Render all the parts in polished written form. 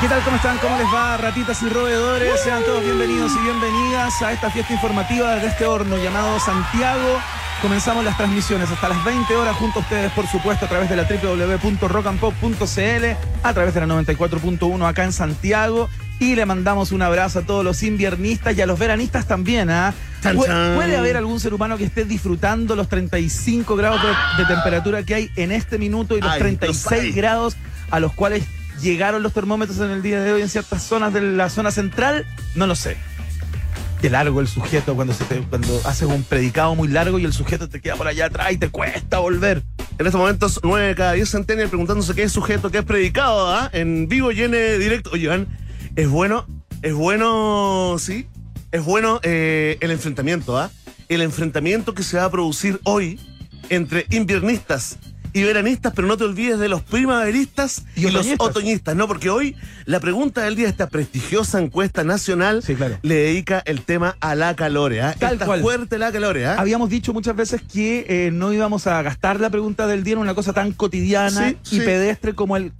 ¿Qué tal? ¿Cómo están? ¿Cómo les va, ratitas y roedores? Sean todos bienvenidos y bienvenidas a esta fiesta informativa desde este horno llamado Santiago. Comenzamos las transmisiones hasta las 20 horas junto a ustedes, por supuesto, a través de la www.rockandpop.cl, a través de la 94.1 acá en Santiago. Y le mandamos un abrazo a todos los inviernistas y a los veranistas también, ¿ah? ¿Puede haber algún ser humano que esté disfrutando los 35 grados de temperatura que hay en este minuto y los 36 grados a los cuales llegaron los termómetros en el día de hoy en ciertas zonas de la zona central? No lo sé. Qué largo el sujeto cuando haces un predicado muy largo y el sujeto te queda por allá atrás y te cuesta volver. En estos momentos, 9 de cada 10 centenias preguntándose qué es sujeto, qué es predicado, ¿ah? En vivo y en directo. Oye, Iván, es bueno, sí, es bueno el enfrentamiento, ¿ah? El enfrentamiento que se va a producir hoy entre inviernistas y veranistas, pero no te olvides de los primaveristas y los otoñistas, ¿no? Porque hoy la pregunta del día de esta prestigiosa encuesta nacional le dedica el tema a la calor, ¿eh? Está fuerte la calor, ¿eh? Habíamos dicho muchas veces que no íbamos a gastar la pregunta del día en una cosa tan cotidiana y pedestre como el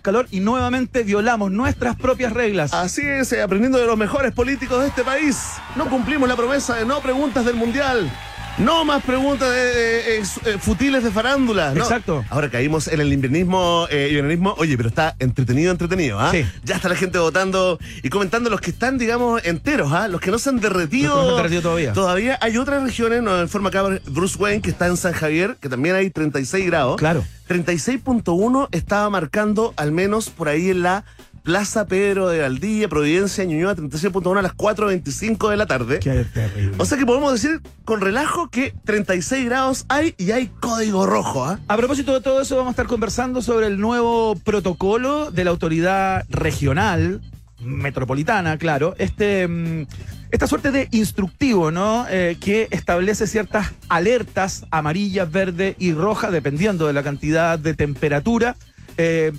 calor, y nuevamente violamos nuestras propias reglas. Así es, aprendiendo de los mejores políticos de este país. No cumplimos la promesa de no preguntas del Mundial. No más preguntas futiles de farándula, ¿no? Exacto. Ahora caímos en el inviernismo, oye, pero está entretenido, ¿ah? Sí. Ya está la gente votando y comentando los que están, digamos, enteros, ¿ah? Los que no se han derretido. No se han derretido todavía. Todavía hay otras regiones, nos informa acá Bruce Wayne, que está en San Javier, que también hay 36 grados. Claro. 36.1 estaba marcando, al menos por ahí en la Plaza Pedro de Galdía, Providencia, Ñuñoa, 36.1 a las 4:25 de la tarde. Qué terrible. O sea que podemos decir con relajo que 36 grados hay y hay código rojo, ¿eh? A propósito de todo eso, vamos a estar conversando sobre el nuevo protocolo de la autoridad regional, metropolitana, claro. Esta suerte de instructivo, ¿no? Que establece ciertas alertas amarillas, verde y roja, dependiendo de la cantidad de temperatura.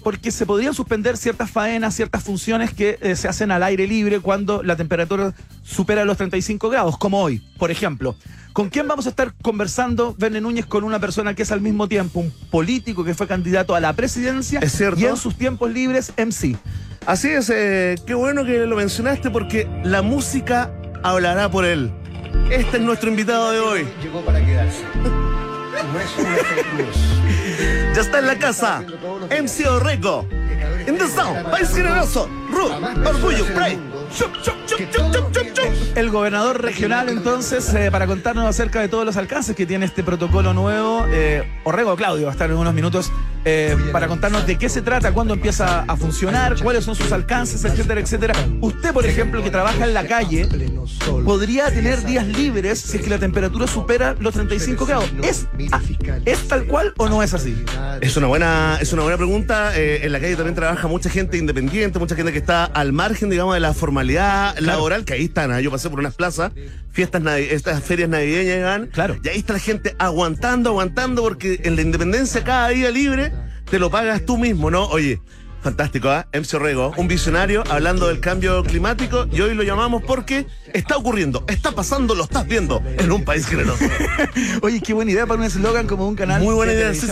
Porque se podrían suspender ciertas faenas, ciertas funciones que se hacen al aire libre cuando la temperatura supera los 35 grados, como hoy, por ejemplo. ¿Con quién vamos a estar conversando, Berna Núñez? Con una persona que es al mismo tiempo un político que fue candidato a la presidencia y en sus tiempos libres MC. Así es, qué bueno que lo mencionaste porque la música hablará por él. Este es nuestro invitado de hoy. Llegó para quedarse. No es una cruz. Ya está en la casa, MC Orrego, in the sound, país generoso, root, orgullo, pray, chup. El gobernador regional, entonces, para contarnos acerca de todos los alcances que tiene este protocolo nuevo, Orrego Claudio va a estar en unos minutos para contarnos de qué se trata, cuándo empieza a funcionar, cuáles son sus alcances, etcétera, etcétera. Usted, por ejemplo, que trabaja en la calle, podría tener días libres si es que la temperatura supera los 35 grados. ¿Es tal cual o no es así? Es una buena pregunta. En la calle también trabaja mucha gente independiente, mucha gente que está al margen, digamos, de la formalidad laboral, que ahí están, ¿eh? Yo pasé por unas plazas, estas ferias navideñas, ¿verdad? Claro. Y ahí está la gente aguantando, porque en la independencia cada día libre te lo pagas tú mismo, ¿no? Oye, fantástico, ¿ah? MC Orrego, un visionario hablando del cambio climático, y hoy lo llamamos porque está ocurriendo, está pasando, lo estás viendo en un país generoso. Oye, qué buena idea para un eslogan como un canal. Muy buena idea, sí.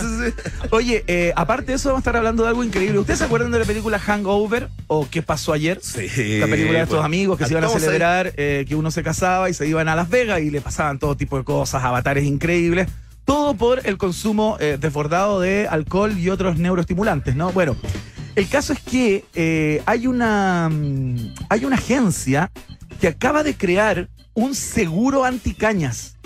Oye, aparte de eso vamos a estar hablando de algo increíble. ¿Ustedes se acuerdan de la película Hangover o ¿Qué pasó ayer? Sí. La película de estos amigos que se iban a celebrar, que uno se casaba y se iban a Las Vegas y le pasaban todo tipo de cosas, avatares increíbles. Todo por el consumo desbordado de alcohol y otros neuroestimulantes, ¿no? Bueno, el caso es que hay una agencia que acaba de crear un seguro anticañas.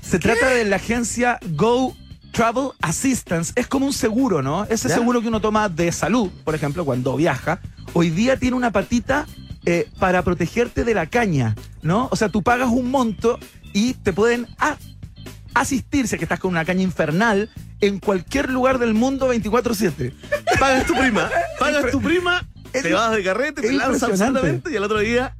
Se trata de la agencia Go Travel Assistance. Es como un seguro, ¿no? Ese seguro que uno toma de salud, por ejemplo, cuando viaja. Hoy día tiene una patita para protegerte de la caña, ¿no? O sea, tú pagas un monto y te pueden asistirse, que estás con una caña infernal, en cualquier lugar del mundo 24/7. Pagas tu prima, te vas de carrete, te lanzas absolutamente y al otro día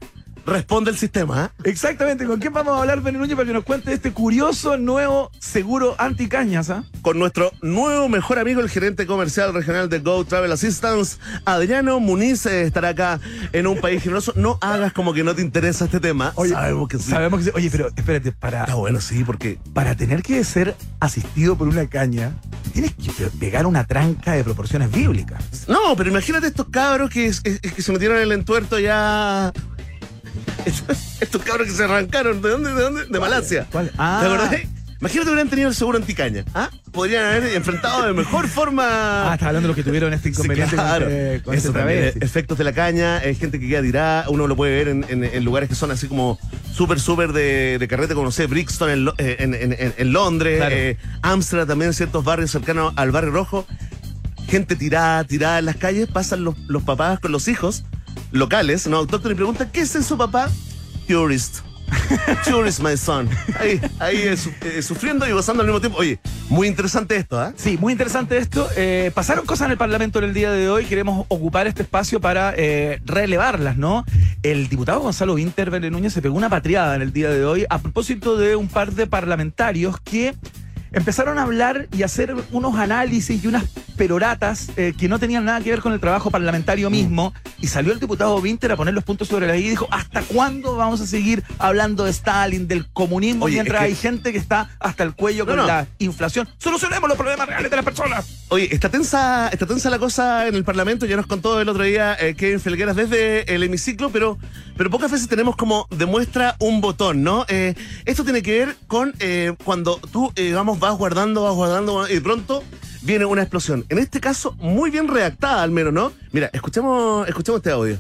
responde el sistema, ¿eh? Exactamente. ¿Con quién vamos a hablar, Berna Núñez, para que nos cuente este curioso nuevo seguro anticañas, ¿ah? Con nuestro nuevo mejor amigo, el gerente comercial regional de Go Travel Assistance, Adriano Muniz, estará acá en un país generoso. No hagas como que no te interesa este tema. Oye, sabemos que sí. Oye, pero espérate, Está bueno, sí, porque para tener que ser asistido por una caña, tienes que pegar una tranca de proporciones bíblicas. No, pero imagínate estos cabros que se metieron en el entuerto ya. Estos cabros que se arrancaron. ¿De dónde? ¿De dónde? De Malasia. ¿Cuál? Ah. ¿Te acordás? Imagínate que hubieran tenido el seguro anticaña. ¿Ah? Podrían haber enfrentado de mejor forma. Ah, estás hablando de los que tuvieron este inconveniente. Sí, claro. Eso también, efectos de la caña, gente que queda tirada. Uno lo puede ver en lugares que son así como súper, súper de carrete, como no sé, Brixton en Londres, claro. Amsterdam también, ciertos barrios cercanos al Barrio Rojo. Gente tirada en las calles. Pasan los papás con los hijos locales, no autóctonos, y preguntan: ¿qué es eso, papá? Tourist. Tourist, my son. Ahí sufriendo y gozando al mismo tiempo. Oye, muy interesante esto, ¿eh? Sí, muy interesante esto. Pasaron cosas en el Parlamento en el día de hoy. Queremos ocupar este espacio para relevarlas, ¿no? El diputado Gonzalo Winter, Berna Núñez, se pegó una patriada en el día de hoy a propósito de un par de parlamentarios que empezaron a hablar y a hacer unos análisis y unas peroratas que no tenían nada que ver con el trabajo parlamentario mismo, y salió el diputado Winter a poner los puntos sobre la i y dijo: ¿hasta cuándo vamos a seguir hablando de Stalin, del comunismo, mientras hay gente que está hasta el cuello con la inflación? ¡Solucionemos los problemas reales de las personas! Oye, está tensa la cosa en el Parlamento. Ya nos contó el otro día Kevin Felgueras desde el hemiciclo, pero pocas veces tenemos como demuestra un botón, ¿no? Esto tiene que ver con cuando tú, digamos, vas guardando, y de pronto viene una explosión. En este caso, muy bien redactada al menos, ¿no? Mira, escuchemos este audio.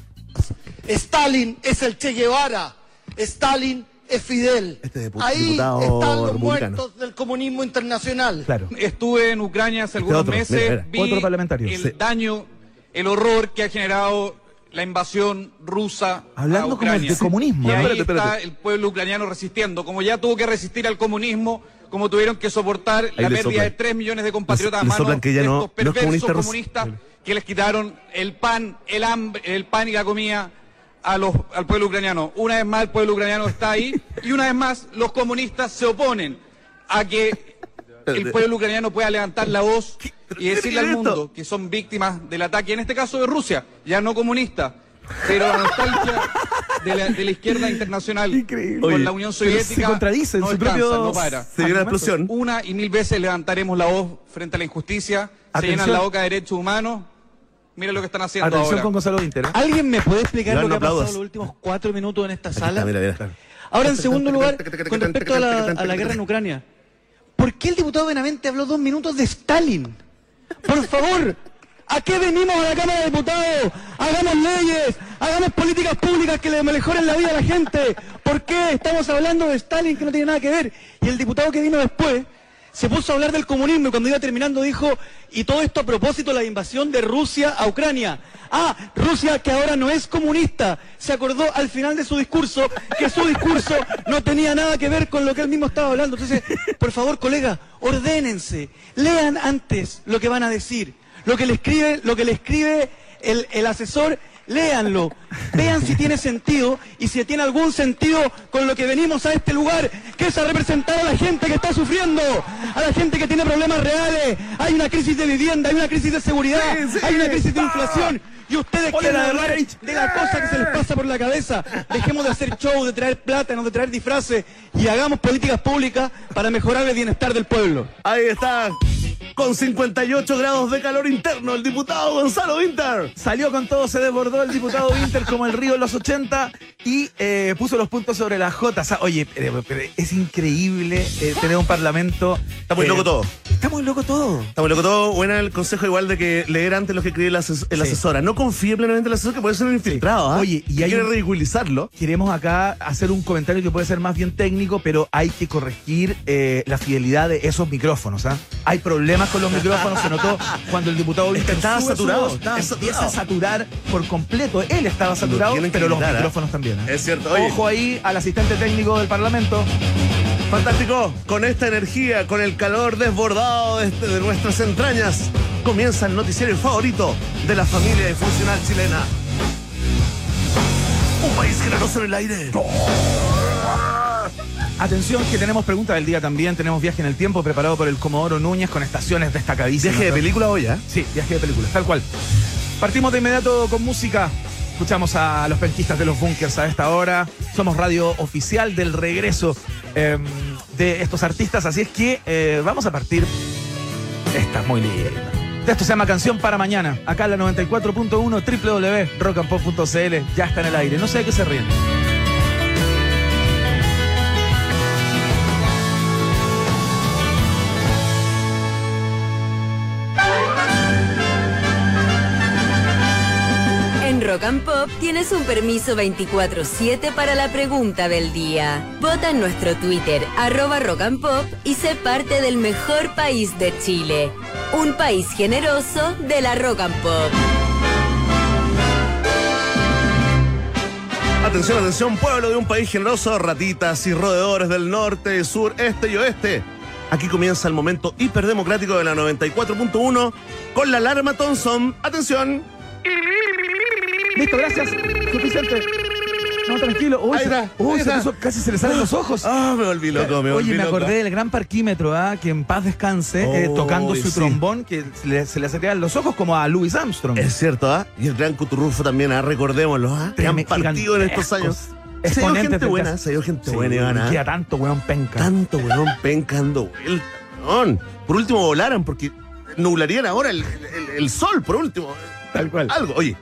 Stalin es el Che Guevara. Stalin es Fidel. Ahí están los muertos del comunismo internacional. Claro. Estuve en Ucrania hace algunos meses. Vi el daño, el horror que ha generado la invasión rusa a Ucrania. Hablando de comunismo. Y ahí está el pueblo ucraniano resistiendo. Como ya tuvo que resistir al comunismo, como tuvieron que soportar la pérdida de 3 millones de compatriotas a mano de estos perversos comunistas que les quitaron el pan, el hambre y la comida al pueblo ucraniano. Una vez más el pueblo ucraniano está ahí y una vez más los comunistas se oponen a que el pueblo ucraniano pueda levantar la voz y decirle al mundo que son víctimas del ataque, en este caso de Rusia, ya no comunista, pero la nostalgia de la izquierda internacional. Increíble. Con la Unión Soviética se contradice en su propio... no para. Se viene la explosión. Una y mil veces levantaremos la voz frente a la injusticia. Atención. Se llenan la boca de derechos humanos. Mira lo que están haciendo. Atención ahora con Gonzalo Winter, ¿eh? ¿Alguien me puede explicar lo que ha pasado los últimos 4 minutos en esta sala? Está, mira. Ahora, en segundo lugar, con respecto a la guerra en Ucrania, ¿por qué el diputado Benavente habló 2 minutos de Stalin? Por favor, ¿a qué venimos a la Cámara de Diputados? Hagamos leyes, hagamos políticas públicas que le mejoren la vida a la gente. ¿Por qué estamos hablando de Stalin que no tiene nada que ver? Y el diputado que vino después se puso a hablar del comunismo y cuando iba terminando dijo: y todo esto a propósito de la invasión de Rusia a Ucrania. Ah, Rusia que ahora no es comunista. Se acordó al final de su discurso que su discurso no tenía nada que ver con lo que él mismo estaba hablando. Entonces, por favor, colega, ordénense, lean antes lo que van a decir. Lo que le escribe el asesor, léanlo. Vean si tiene sentido y si tiene algún sentido con lo que venimos a este lugar, que es a representar a la gente que está sufriendo, a la gente que tiene problemas reales. Hay una crisis de vivienda, hay una crisis de seguridad, hay una crisis de inflación. Y ustedes quieren hablar de la cosa que se les pasa por la cabeza. Dejemos de hacer show, de traer plátanos, de traer disfraces y hagamos políticas públicas para mejorar el bienestar del pueblo. Ahí está. Con 58 grados de calor interno, el diputado Gonzalo Winter. Salió con todo, se desbordó el diputado Winter como el río en los 80 y puso los puntos sobre la J. O sea, oye, es increíble tener un parlamento. Está muy loco todo. Está muy loco todo. Está muy loco todo. Bueno, el consejo igual de que leer antes lo que escribe la asesora. No confíe plenamente en la asesora, que puede ser un infiltrado. Sí. Oye, y hay que ridiculizarlo. Queremos acá hacer un comentario que puede ser más bien técnico, pero hay que corregir la fidelidad de esos micrófonos. Hay problemas con los micrófonos, se notó cuando el diputado estaba saturado, empieza a saturar por completo. Él estaba saturado, pero los micrófonos también. Es cierto. Oye. Ojo ahí al asistente técnico del Parlamento. Fantástico. Con esta energía, con el calor desbordado de nuestras entrañas, comienza el noticiero favorito de la familia disfuncional chilena. Un país generoso en el aire. Atención que tenemos pregunta del día también, tenemos viaje en el tiempo preparado por el Comodoro Núñez con estaciones destacadísimas. Viaje de película hoy, ¿eh? Sí, viaje de película, tal cual. Partimos de inmediato con música. Escuchamos a los penquistas de los Bunkers a esta hora. Somos radio oficial del regreso de estos artistas, así es que vamos a partir Esta es muy linda. Esto se llama Canción para Mañana. Acá en la 94.1, www.rockandpop.cl. Ya está en el aire. No sé de qué se ríen. En Rock and Pop tienes un permiso 24/7 para la pregunta del día. Vota en nuestro Twitter, @rockandpop, y sé parte del mejor país de Chile. Un país generoso de la Rock and Pop. Atención, atención, pueblo de un país generoso, ratitas y roedores del norte, sur, este y oeste. Aquí comienza el momento hiperdemocrático de la 94.1 con la alarma Thompson. Atención. Listo, gracias. Suficiente. No, tranquilo. Uy, ahí está, uy, ahí está. Casi se le salen los ojos. Ah, me volví loco, me volví. Oye, me acordé del gran parquímetro, que en paz descanse, tocando su trombón, que se le acercaban los ojos como a Louis Armstrong. Es cierto, y el gran Cuturrufo también, recordémoslo, que han partido en estos años. Se dio gente buena, Iván. Queda tanto weón penca. Tanto weón penca dando vuelta. Por último volaran, porque nublarían ahora el sol, por último. Tal cual. Algo, oye.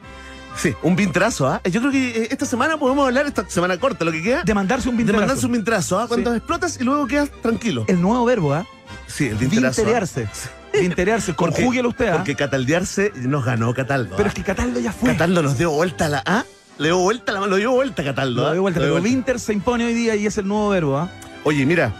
Sí, un vintrazo, Yo creo que esta semana podemos hablar, esta semana corta, lo que queda. De mandarse un vintrazo. De mandarse un vintrazo, Cuando explotas y luego quedas tranquilo. El nuevo verbo, Sí, el vintrazo. Vinterearse. Vinterearse, conjúguelo usted, Porque cataldearse nos ganó Cataldo. Pero es que Cataldo ya fue. Cataldo nos dio vuelta la A. Le dio vuelta la mano, lo dio vuelta Cataldo. Lo dio vuelta, pero Winter se impone hoy día y es el nuevo verbo, Oye, mira,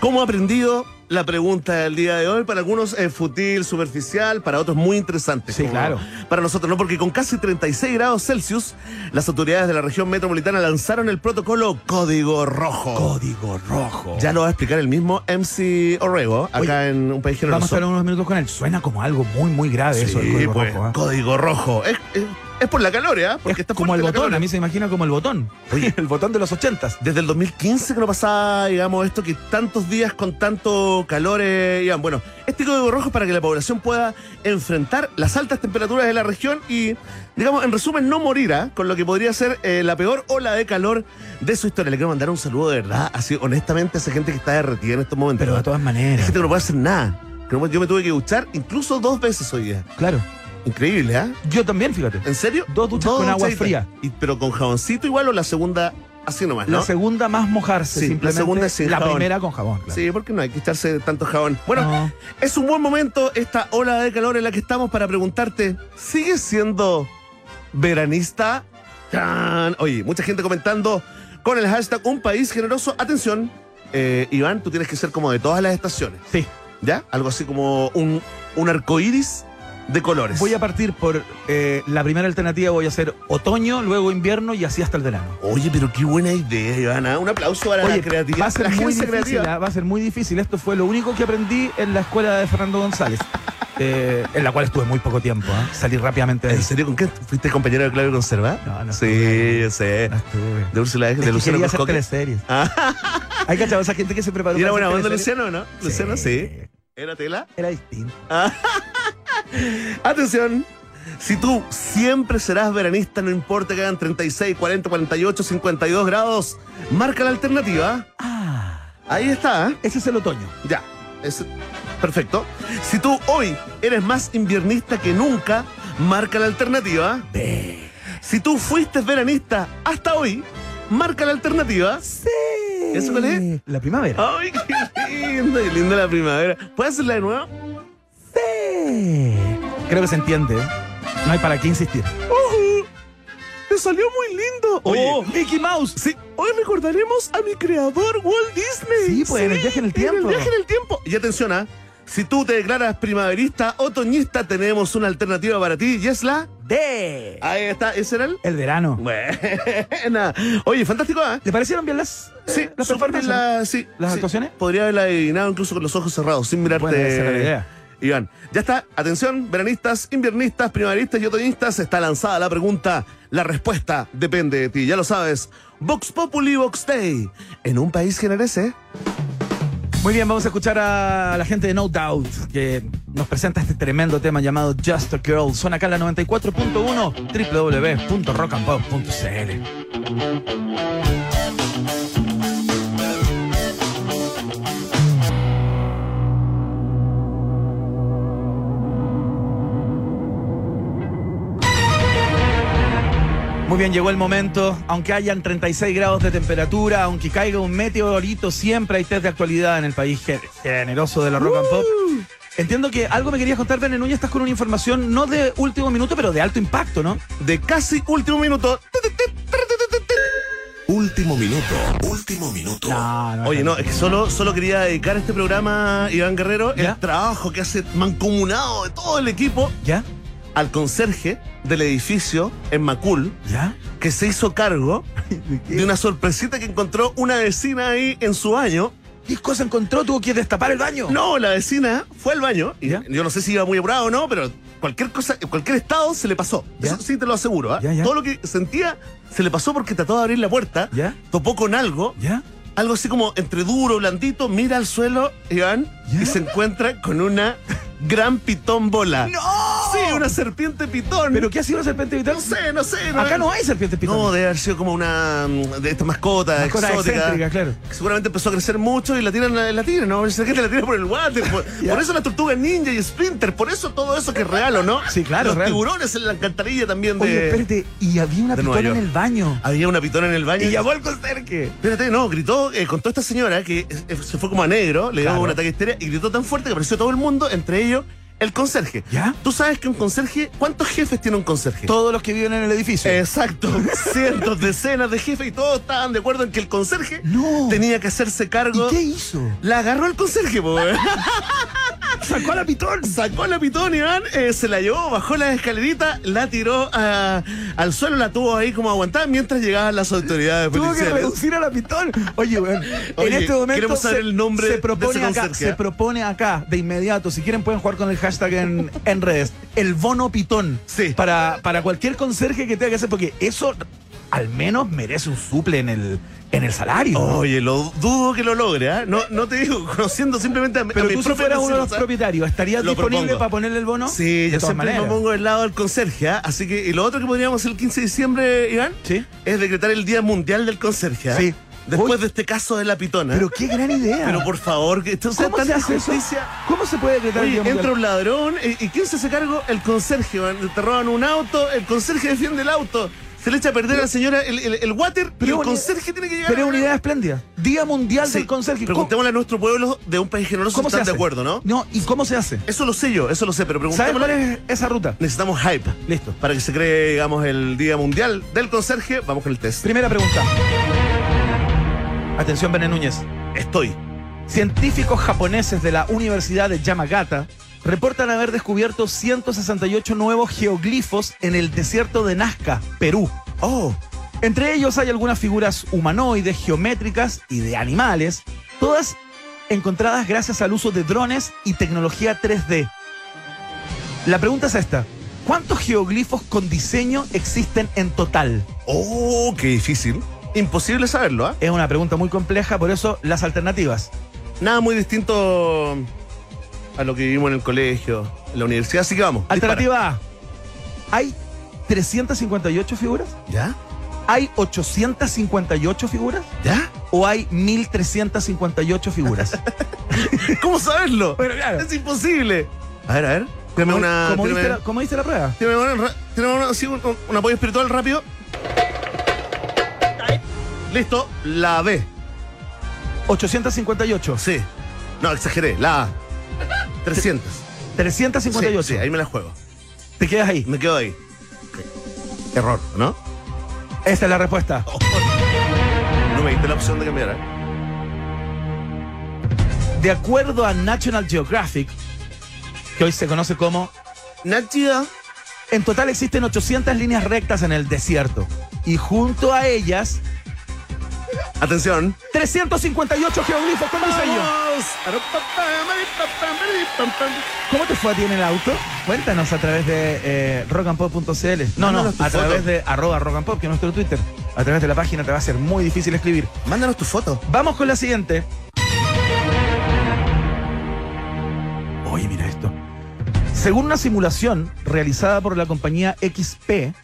¿cómo ha aprendido? La pregunta del día de hoy, para algunos es fútil, superficial, para otros muy interesante. Sí, claro. Para nosotros no, porque con casi 36 grados Celsius, las autoridades de la región metropolitana lanzaron el protocolo Código Rojo. Código Rojo. Ya lo va a explicar el mismo MC Orrego, acá. Oye, en un país generoso. Vamos a hablar unos minutos con él. Suena como algo muy, muy grave, eso del Código Rojo. Código Rojo. Es por la calor, porque es está como el botón, calor. A mí se imagina como el botón. Oye, el botón de los 80s. Desde el 2015 que no pasaba, digamos, esto, que tantos días con tanto calor, Iván. Bueno, este código rojo es para que la población pueda enfrentar las altas temperaturas de la región y, digamos, en resumen, no morirá con lo que podría ser la peor ola de calor de su historia. Le quiero mandar un saludo de verdad, así, honestamente, a esa gente que está derretida en estos momentos. Pero de todas maneras. Es gente que no puede hacer nada. Yo me tuve que duchar incluso 2 veces hoy día. Claro. Increíble, Yo también, fíjate. ¿En serio? 2 duchas con agua fría. Pero con jaboncito igual, o la segunda así nomás, ¿no? La segunda más mojarse, sí, simplemente. La segunda sin jabón. La primera con jabón, claro. Sí, porque no hay que echarse tanto jabón. Bueno, no. Es un buen momento esta ola de calor en la que estamos para preguntarte, ¿sigues siendo veranista? ¡Tan! Oye, mucha gente comentando con el hashtag Un País Generoso. Atención, Iván, tú tienes que ser como de todas las estaciones. Sí. ¿Ya? Algo así como un arcoíris de colores. Voy a partir por la primera alternativa, voy a hacer otoño, luego invierno y así hasta el verano. Oye, pero qué buena idea, Ivana. Un aplauso para la creatividad. Va a ser muy difícil, va a ser muy difícil. Esto fue lo único que aprendí en la escuela de Fernando González, en la cual estuve muy poco tiempo. Salí rápidamente de ahí. ¿En serio? ¿Con qué? ¿Fuiste compañero de Claudio Conserva? No. Sí, yo sé. No estuve. De Úrsula, de Luciano. Quería hacer teleseries. Hay cachado esa gente que se preparó. ¿Y era buena onda Luciano, no? Luciano, sí. ¿Era tela? Era distinto. Atención, si tú siempre serás veranista, no importa que hagan 36, 40, 48, 52 grados, marca la alternativa. Ahí está. Ese es el otoño. Ya, perfecto. Si tú hoy eres más inviernista que nunca, marca la alternativa. B. Si tú fuiste veranista hasta hoy, marca la alternativa. Sí. ¿Eso cuál es? La primavera. Ay, qué linda la primavera. ¿Puedes hacerla de nuevo? Sí. Creo que se entiende, No hay para qué insistir. ¡Me salió muy lindo! ¡Mickey Mouse! Sí. Hoy recordaremos a mi creador, Walt Disney. Sí, pues en el viaje en el tiempo. En el viaje en el tiempo. Y atención, si tú te declaras primaverista, otoñista, tenemos una alternativa para ti y es la D. Ahí está, ese era el verano. Buena. Oye, fantástico, ¿Le parecieron bien las performances? Las actuaciones. Podría haberla adivinado incluso con los ojos cerrados, sin mirarte. Esa era la idea. Iván, ya está. Atención, veranistas, inviernistas, primaveristas y otoñistas. Está lanzada la pregunta. La respuesta depende de ti. Ya lo sabes. Vox Populi, Vox Dei. En un país generoso. Muy bien, vamos a escuchar a la gente de No Doubt, que nos presenta este tremendo tema llamado Just a Girl. Son acá en la 94.1, www.rockandpop.cl. Muy bien, llegó el momento. Aunque hayan 36 grados de temperatura, aunque caiga un meteorito, siempre hay test de actualidad en el país generoso de la Rock and Pop. Entiendo que algo me querías contar, Berna Núñez. Estás con una información no de último minuto, pero de alto impacto, ¿no? De casi último minuto. Último minuto, último minuto. Oye, no, es que solo quería dedicar este programa, Iván Guerrero, ¿ya? El trabajo que hace mancomunado de todo el equipo, ¿ya? Al conserje del edificio en Macul, ¿ya? Que se hizo cargo de una sorpresita que encontró una vecina ahí en su baño. ¿Qué cosa encontró? ¿Tuvo que destapar el baño? No, la vecina fue al baño. Y ¿ya? Yo no sé si iba muy apurado o no, pero cualquier cosa, cualquier estado se le pasó. ¿Ya? Eso sí te lo aseguro, ¿eh? ¿Ya, ya? Todo lo que sentía se le pasó porque trató de abrir la puerta, ¿ya? Topó con algo, ¿ya? Algo así como entre duro, blandito, mira al suelo, Iván, ¿ya? Y se encuentra con una gran pitón bola. ¡No! Sí, una serpiente pitón. ¿Pero qué ha sido una serpiente pitón? No sé. No. Acá no hay serpiente pitón. No, debe haber sido como una de estas mascotas exóticas, claro. Que seguramente empezó a crecer mucho y la tiran, ¿no? La gente la tira por el water. Por eso las tortugas ninja y Splinter, por eso todo eso que es real, ¿o no? Sí, claro. Los real. Tiburones en la alcantarilla también de... Oye, espérate, y había una pitón en el baño. Había una pitón en el baño. Y llamó al conserje. Espérate, no, gritó, contó esta señora que se fue como a negro, le dio un ataque histeria y gritó tan fuerte que apareció todo el mundo, entre ellos el conserje. ¿Ya? Tú sabes que un conserje, ¿cuántos jefes tiene un conserje? Todos los que viven en el edificio. Exacto. Cientos, decenas de jefes, y todos estaban de acuerdo en que el conserje tenía que hacerse cargo. ¿Y qué hizo? La agarró el conserje, po. Sacó a la pitón. Iván, se la llevó, bajó las escaleritas, la tiró al suelo, la tuvo ahí como aguantada mientras llegaban las autoridades policiales. Tuvo que reducir a la pitón. Oye, bueno, en este momento queremos saber el nombre de ese conserje. Se propone acá, de inmediato, si quieren pueden jugar con el hashtag en redes, el bono pitón. Sí. Para cualquier conserje que tenga que hacer, porque eso al menos merece un suple en el salario. Oye, lo dudo que lo logre, ¿eh? No te digo, conociendo simplemente a mi propio... Pero tú, si fueras uno de los propietarios, ¿estarías disponible para ponerle el bono? Sí, yo siempre me pongo del lado del conserje, ¿eh? Así que, y lo otro que podríamos hacer el 15 de diciembre, Iván, ¿sí? Es decretar el Día Mundial del Conserje, ¿eh? Sí. Después de este caso de la pitona. Pero qué gran idea. Pero por favor, que esto sea tanta justicia. ¿Cómo se puede decretar? Oye, entra un ladrón, ¿y quién se hace cargo? El conserje, ¿eh? Te roban un auto, el conserje defiende el auto. Se le echa a perder a la señora el water, pero el conserje tiene que llegar. Pero es una idea espléndida. Día Mundial del Conserje. Preguntémosle a nuestro pueblo de un país generoso si están de acuerdo, ¿no? No, ¿y cómo se hace? Eso lo sé yo, pero preguntémosle. ¿Sabes cuál es esa ruta? Necesitamos hype. Listo. Para que se cree, digamos, el Día Mundial del Conserje. Vamos con el test. Primera pregunta. Atención, Berna Núñez. Estoy. Científicos japoneses de la Universidad de Yamagata reportan haber descubierto 168 nuevos geoglifos en el desierto de Nazca, Perú. ¡Oh! Entre ellos hay algunas figuras humanoides, geométricas y de animales, todas encontradas gracias al uso de drones y tecnología 3D. La pregunta es esta: ¿cuántos geoglifos con diseño existen en total? ¡Oh, qué difícil! Imposible saberlo, ¿eh? Es una pregunta muy compleja, por eso las alternativas. Nada muy distinto a lo que vivimos en el colegio, en la universidad, así que vamos. Alternativa A. ¿Hay 358 figuras? ¿Ya? ¿Hay 858 figuras? ¿Ya? ¿O hay 1358 figuras? ¿Cómo saberlo? Bueno, claro. Es imposible. A ver. ¿Cómo diste la prueba? Tiene un apoyo espiritual rápido. Listo, la B. 858. Sí. No, exageré. La A. 300. 358. Sí, ahí me la juego. ¿Te quedas ahí? Me quedo ahí. Error, ¿no? Esta es la respuesta. Oh, no me diste la opción de cambiar, ¿eh? De acuerdo a National Geographic, que hoy se conoce como Nat Geo, en total existen 800 líneas rectas en el desierto. Y junto a ellas... Atención. 358 geoglifos con diseño. ¿Cómo te fue a ti en el auto? Cuéntanos a través de rockandpop.cl. No, a través de @rockandpop, que es nuestro Twitter. A través de la página te va a ser muy difícil escribir. Mándanos tu foto. Vamos con la siguiente. Oye, mira esto. Según una simulación realizada por la compañía XP,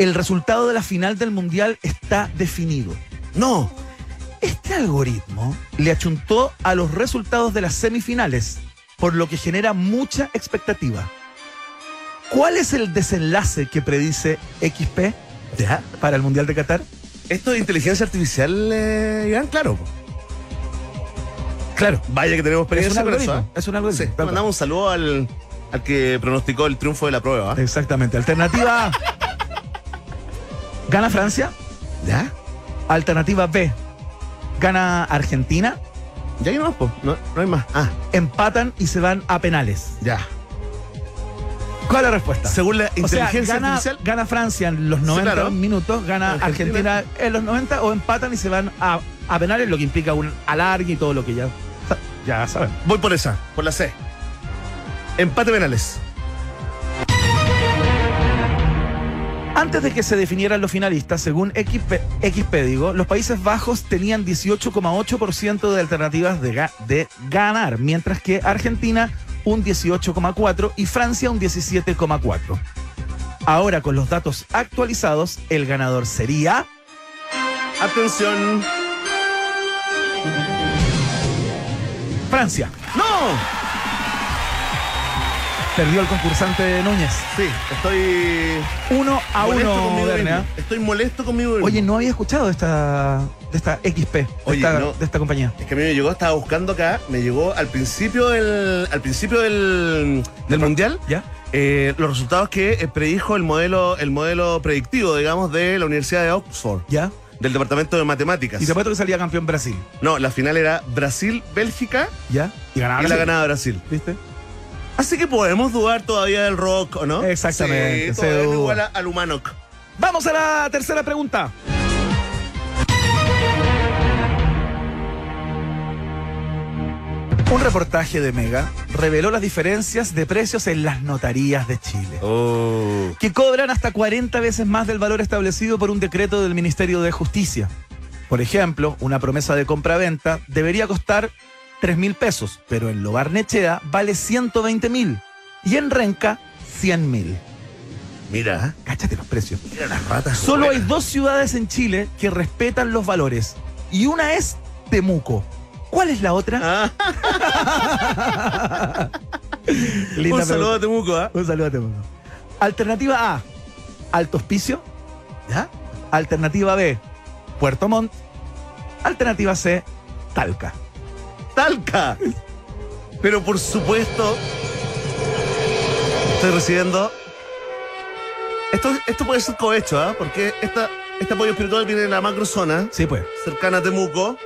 el resultado de la final del Mundial está definido. No, este algoritmo le achuntó a los resultados de las semifinales, por lo que genera mucha expectativa. ¿Cuál es el desenlace que predice XP? ¿Ya? ¿Para el Mundial de Qatar? Esto de inteligencia artificial, Iván, claro. Claro. Vaya que tenemos experiencia con eso. Es un algoritmo. Sí, mandamos un saludo al que pronosticó el triunfo de la prueba. Exactamente. Alternativa A. Gana Francia. ¿Ya? Alternativa B. Gana Argentina. Ya hay más, no hay más. Ah. Empatan y se van a penales. Ya. ¿Cuál es la respuesta? Según la inteligencia artificial. Gana Francia en los 90 sí, claro. minutos, gana Argentina en los 90 o empatan y se van a penales, lo que implica un alargue y todo lo que ya saben. Voy por esa, por la C. Empate penales. Antes de que se definieran los finalistas, según Xpédigo, los Países Bajos tenían 18,8% de alternativas de ganar, mientras que Argentina un 18,4% y Francia un 17,4%. Ahora, con los datos actualizados, el ganador sería... ¡Atención! ¡Francia! ¡No! Perdió el concursante Núñez. Sí, estoy... 1-1, Berna. Estoy molesto conmigo mismo. Oye, no había escuchado de esta XP, de esta compañía. Es que a mí me llegó, estaba buscando acá, me llegó al principio del mundial. ¿Ya? Los resultados que predijo el modelo predictivo, digamos, de la Universidad de Oxford. ¿Ya? Del Departamento de Matemáticas. Y te apuesto que salía campeón Brasil. No, la final era Brasil-Bélgica. ¿Ya? Y ganaba Brasil. Y la ganaba Brasil. ¿Viste? Así que podemos dudar todavía del rock, ¿o no? Exactamente. Sí, todavía no igual al humano. Vamos a la tercera pregunta. Un reportaje de Mega reveló las diferencias de precios en las notarías de Chile. Oh. Que cobran hasta 40 veces más del valor establecido por un decreto del Ministerio de Justicia. Por ejemplo, una promesa de compra-venta debería costar 3.000 pesos, pero en Lo Barnechea vale 120.000 y en Renca 100.000. Mira, cáchate los precios. Mira las ratas. Solo hay dos ciudades en Chile que respetan los valores y una es Temuco. ¿Cuál es la otra? Ah. Linda un saludo pregunta. A Temuco, ¿eh? Un saludo a Temuco. Alternativa A, Alto Hospicio. ¿Ya? Alternativa B, Puerto Montt. Alternativa C, Talca. Talca. Pero por supuesto estoy recibiendo esto puede ser cohecho, ¿ah? ¿Eh? Porque este apoyo espiritual viene de la macrozona. Sí, pues. Cercana a Temuco.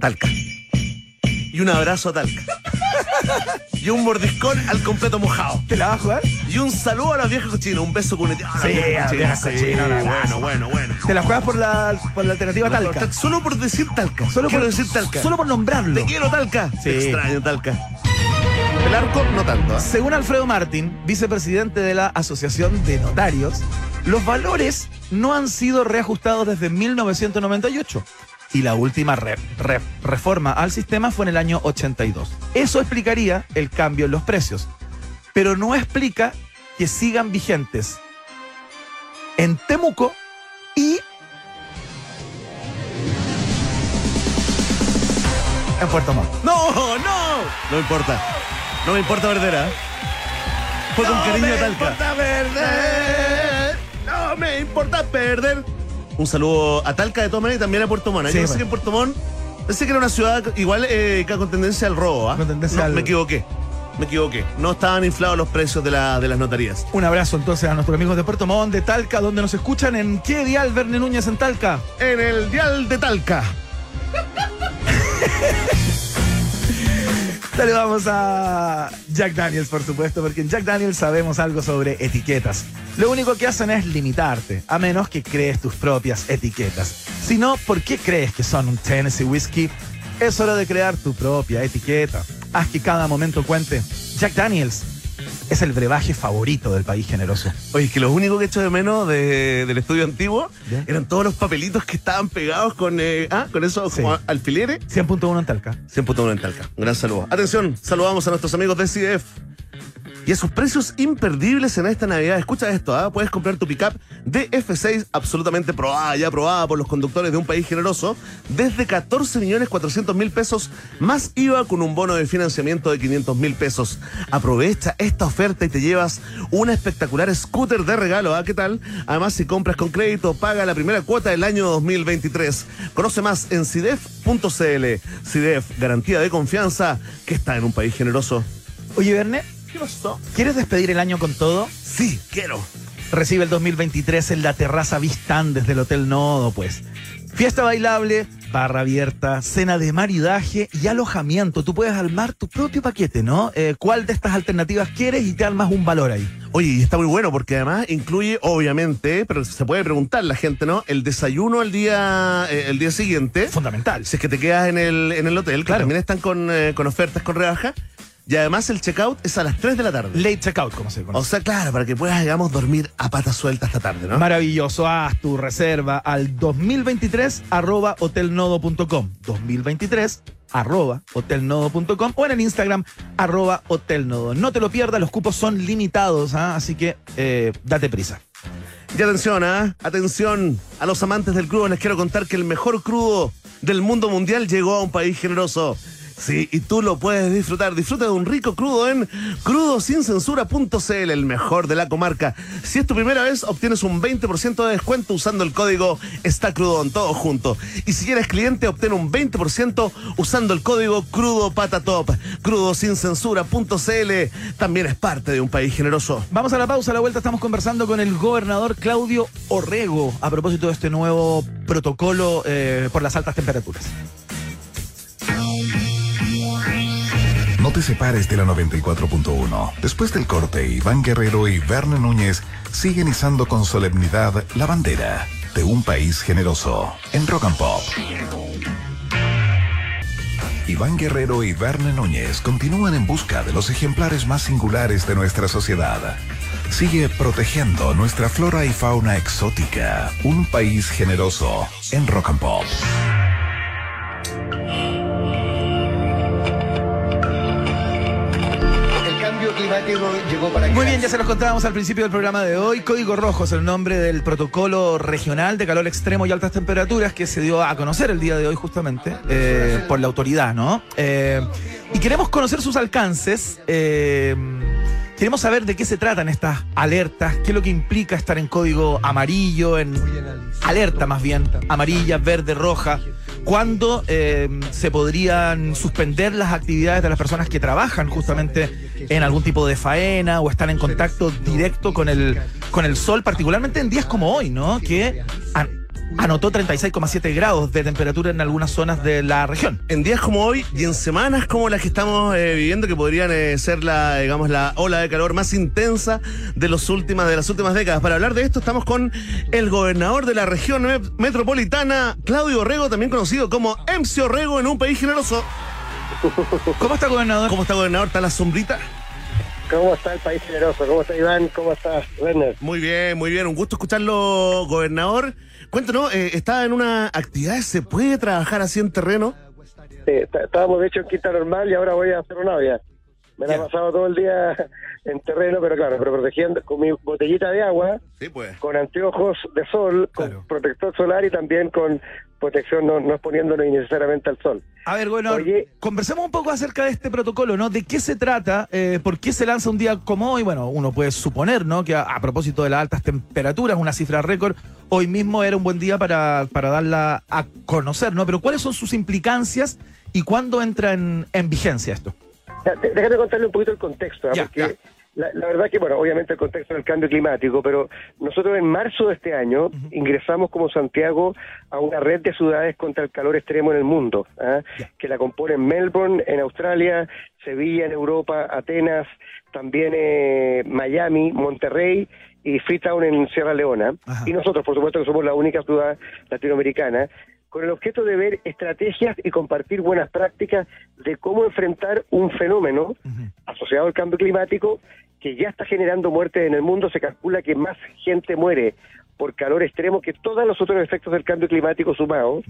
Talca. Y un abrazo a Talca. Y un mordiscón al completo mojado. ¿Te la vas a jugar? Y un saludo a las viejas cochinas. Un beso con el... Oh, sí, las viejas cochinas. Bueno. ¿Te la juegas por la alternativa Talca? Solo por decir Talca. Quiero decir Talca. Solo por nombrarlo. Te quiero, Talca. Sí. Te extraño, Talca. El arco, no tanto. ¿Eh? Según Alfredo Martín, vicepresidente de la Asociación de Notarios, los valores no han sido reajustados desde 1998. Y la última reforma al sistema fue en el año 82. Eso explicaría el cambio en los precios, pero no explica que sigan vigentes en Temuco y en Puerto Montt. ¡No! No importa. No me importa perder, ¿eh? Fue con cariño Talca. No me importa perder. Un saludo a Talca de todas maneras y también a Puerto Montt. Sí, yo pensé que en Puerto Montt pensé que era una ciudad igual con tendencia al robo. ¿Ah? Con tendencia al... Me equivoqué. No estaban inflados los precios de las notarías. Un abrazo entonces a nuestros amigos de Puerto Montt, de Talca, donde nos escuchan. ¿En qué dial, Berna Núñez, en Talca? En el dial de Talca. Saludamos a Jack Daniels, por supuesto, porque en Jack Daniels sabemos algo sobre etiquetas. Lo único que hacen es limitarte, a menos que crees tus propias etiquetas. Si no, ¿por qué crees que son un Tennessee Whiskey? Es hora de crear tu propia etiqueta. Haz que cada momento cuente. Jack Daniels es el brebaje favorito del país generoso. Oye, es que lo único que echo de menos del estudio antiguo eran todos los papelitos que estaban pegados con esos como alfileres. 100.1 en Talca. Un gran saludo. Atención, saludamos a nuestros amigos de CDF. y esos precios imperdibles en esta Navidad. Escucha esto, ¿eh? Puedes comprar tu pickup de F6 absolutamente probada, ya probada por los conductores de un país generoso, desde 14.400.000 pesos más IVA, con un bono de financiamiento de 500.000 pesos. Aprovecha esta oferta y te llevas una espectacular scooter de regalo, ¿eh? ¿Qué tal? Además, si compras con crédito, paga la primera cuota del año 2023. Conoce más en cidef.cl. Cidef, garantía de confianza que está en un país generoso. Oye, Berna, ¿qué pasó? ¿Quieres despedir el año con todo? Sí, quiero. Recibe el 2023 en la terraza Vistán desde el Hotel Nodo, pues. Fiesta bailable, barra abierta, cena de maridaje y alojamiento. Tú puedes armar tu propio paquete, ¿no? ¿Cuál de estas alternativas quieres? Y te armas un valor ahí. Oye, y está muy bueno porque además incluye, obviamente, pero se puede preguntar la gente, ¿no? El desayuno el día siguiente. Fundamental. Si es que te quedas en el hotel, claro, que también están con ofertas, con rebajas. Y además el checkout es a las 3 de la tarde. Late checkout, como se conoce. O sea, claro, para que puedas, digamos, dormir a patas sueltas esta tarde, ¿no? Maravilloso. Haz tu reserva al 2023@hotelnodo.com. 2023@hotelnodo.com o en el Instagram @hotelnodo. No te lo pierdas, los cupos son limitados, ¿eh? Así que date prisa. Y atención, ¿eh? Atención a los amantes del crudo. Les quiero contar que el mejor crudo del mundo mundial llegó a un país generoso. Sí, y tú lo puedes disfrutar. Disfruta de un rico crudo en crudosincensura.cl, el mejor de la comarca. Si es tu primera vez, obtienes un 20% de descuento usando el código Está Crudón, todo junto. Y si eres cliente, obtén un 20% usando el código CrudoPataTop. crudosincensura.cl también es parte de un país generoso. Vamos a la pausa, a la vuelta estamos conversando con el gobernador Claudio Orrego a propósito de este nuevo protocolo por las altas temperaturas. No te separes de la 94.1. Después del corte, Iván Guerrero y Berna Núñez siguen izando con solemnidad la bandera de un país generoso en Rock and Pop. Iván Guerrero y Berna Núñez continúan en busca de los ejemplares más singulares de nuestra sociedad. Sigue protegiendo nuestra flora y fauna exótica. Un país generoso en Rock and Pop. Muy bien, ya se los contábamos al principio del programa de hoy. Código Rojo es el nombre del protocolo regional de calor extremo y altas temperaturas que se dio a conocer el día de hoy justamente por la autoridad, ¿no? Y queremos conocer sus alcances, queremos saber de qué se tratan estas alertas, qué es lo que implica estar en código amarillo, en alerta más bien, amarilla, verde, roja. ¿Cuándo se podrían suspender las actividades de las personas que trabajan justamente en algún tipo de faena o están en contacto directo con el sol, particularmente en días como hoy, ¿no? Que anotó 36,7 grados de temperatura en algunas zonas de la región. En días como hoy y en semanas como las que estamos viviendo, que podrían ser la ola de calor más intensa de las últimas décadas. Para hablar de esto estamos con el gobernador de la región metropolitana, Claudio Orrego, también conocido como MC Orrego en un país generoso. ¿Cómo está, gobernador? ¿Cómo está, gobernador? ¿Está la sombrita? ¿Cómo está el país generoso? ¿Cómo está, Iván? ¿Cómo estás, Werner? Muy bien, muy bien. Un gusto escucharlo, gobernador. Cuéntanos, ¿está en una actividad? ¿Se puede trabajar así en terreno? Sí, estábamos de hecho en Quinta Normal y ahora voy a hacer una vía. Me la he pasado todo el día en terreno, pero claro, pero protegiendo con mi botellita de agua, sí, pues, con anteojos de sol, claro, con protector solar y también con protección, no exponiéndonos innecesariamente al sol. A ver, bueno, oye, conversemos un poco acerca de este protocolo, ¿no? ¿De qué se trata? ¿Por qué se lanza un día como hoy? Bueno, uno puede suponer, ¿no?, que a propósito de las altas temperaturas, una cifra récord, hoy mismo era un buen día para darla a conocer, ¿no? Pero ¿cuáles son sus implicancias y cuándo entra en vigencia esto? Déjame contarle un poquito el contexto, ¿eh? Porque la verdad que, bueno, obviamente el contexto del cambio climático, pero nosotros en marzo de este año ingresamos como Santiago a una red de ciudades contra el calor extremo en el mundo, ¿eh? Que la componen Melbourne en Australia, Sevilla en Europa, Atenas, también Miami, Monterrey y Freetown en Sierra Leona. Ajá. Y nosotros, por supuesto, que somos la única ciudad latinoamericana, con el objeto de ver estrategias y compartir buenas prácticas de cómo enfrentar un fenómeno asociado al cambio climático que ya está generando muertes en el mundo. Se calcula que más gente muere por calor extremo que todos los otros efectos del cambio climático sumados,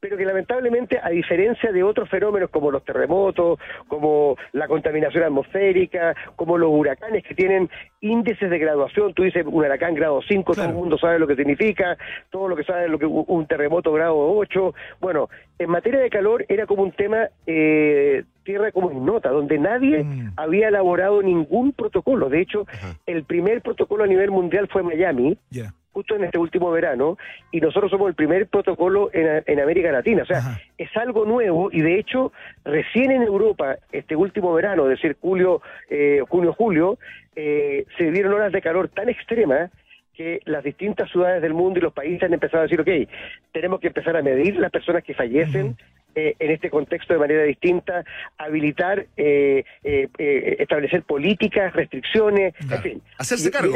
pero que lamentablemente, a diferencia de otros fenómenos como los terremotos, como la contaminación atmosférica, como los huracanes que tienen índices de graduación, tú dices un huracán grado 5, claro, todo el mundo sabe lo que significa, todo lo que sabe lo que un terremoto grado 8, bueno, en materia de calor era como un tema tierra como ignota, donde nadie había elaborado ningún protocolo. De hecho, el primer protocolo a nivel mundial fue en Miami, justo en este último verano, y nosotros somos el primer protocolo en América Latina. O sea, es algo nuevo, y de hecho, recién en Europa, este último verano, es decir, junio-julio, se vivieron horas de calor tan extremas que las distintas ciudades del mundo y los países han empezado a decir, ok, tenemos que empezar a medir las personas que fallecen en este contexto de manera distinta, habilitar, establecer políticas, restricciones, en fin. Hacerse cargo.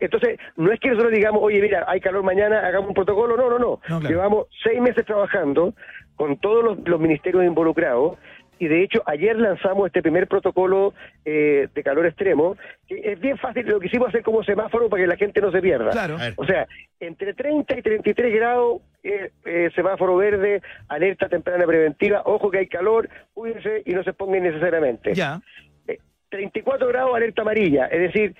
Entonces, no es que nosotros digamos, oye, mira, hay calor mañana, hagamos un protocolo. No. Llevamos 6 meses trabajando con todos los ministerios involucrados. Y de hecho, ayer lanzamos este primer protocolo de calor extremo, que es bien fácil, lo quisimos hacer como semáforo para que la gente no se pierda. Claro. O sea, entre 30 y 33 grados, semáforo verde, alerta temprana preventiva, ojo que hay calor, cuídense y no se pongan innecesariamente. 34 grados, alerta amarilla, es decir,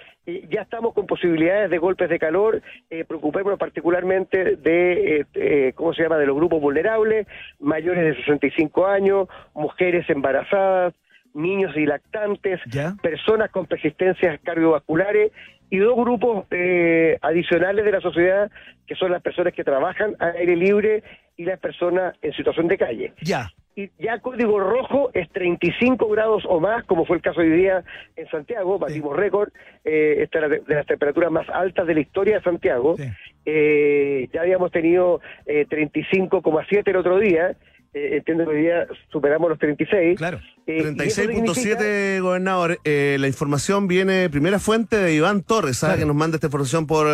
ya estamos con posibilidades de golpes de calor, preocupémonos particularmente de, de los grupos vulnerables, mayores de 65 años, mujeres embarazadas, niños y lactantes, personas con persistencias cardiovasculares, y dos grupos adicionales de la sociedad, que son las personas que trabajan al aire libre y las personas en situación de calle. Y ya código rojo es 35 grados o más, como fue el caso hoy día en Santiago, batimos récord, esta era de las temperaturas más altas de la historia de Santiago, ya habíamos tenido 35,7 el otro día, entiendo que hoy día superamos los 36. 36,7, gobernador. La información viene, primera fuente de Iván Torres, ¿sabes? Que nos manda esta información por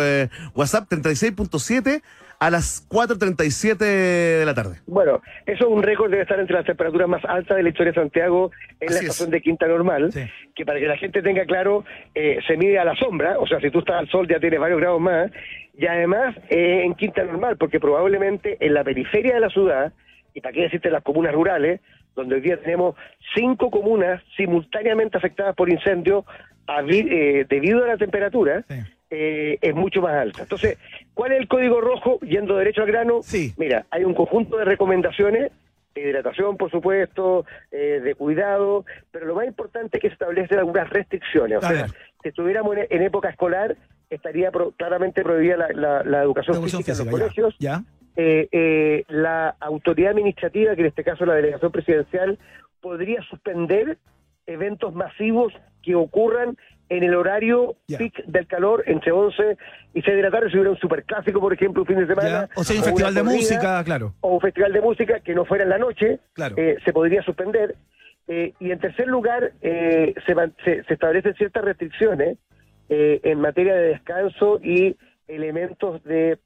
WhatsApp, 36,7 a las 4:37 de la tarde. Bueno, eso es un récord, debe estar entre las temperaturas más altas de la historia de Santiago en la estación de Quinta Normal, que para que la gente tenga claro, se mide a la sombra, o sea, si tú estás al sol ya tienes varios grados más, y además en Quinta Normal, porque probablemente en la periferia de la ciudad, y para qué decirte las comunas rurales, donde hoy día tenemos 5 comunas simultáneamente afectadas por incendio debido a la temperatura, es mucho más alta. Entonces, ¿cuál es el código rojo? Yendo derecho al grano, mira, hay un conjunto de recomendaciones, de hidratación, por supuesto, de cuidado, pero lo más importante es que se establecen algunas restricciones. O sea, si estuviéramos en época escolar, estaría claramente prohibida la educación física en los colegios. La autoridad administrativa, que en este caso es la delegación presidencial, podría suspender eventos masivos que ocurran en el horario peak del calor, entre 11 y 6 de la tarde, si hubiera un superclásico, por ejemplo, un fin de semana. O sea, un festival de música, o un festival de música que no fuera en la noche, se podría suspender. Y en tercer lugar, se establecen ciertas restricciones en materia de descanso y elementos de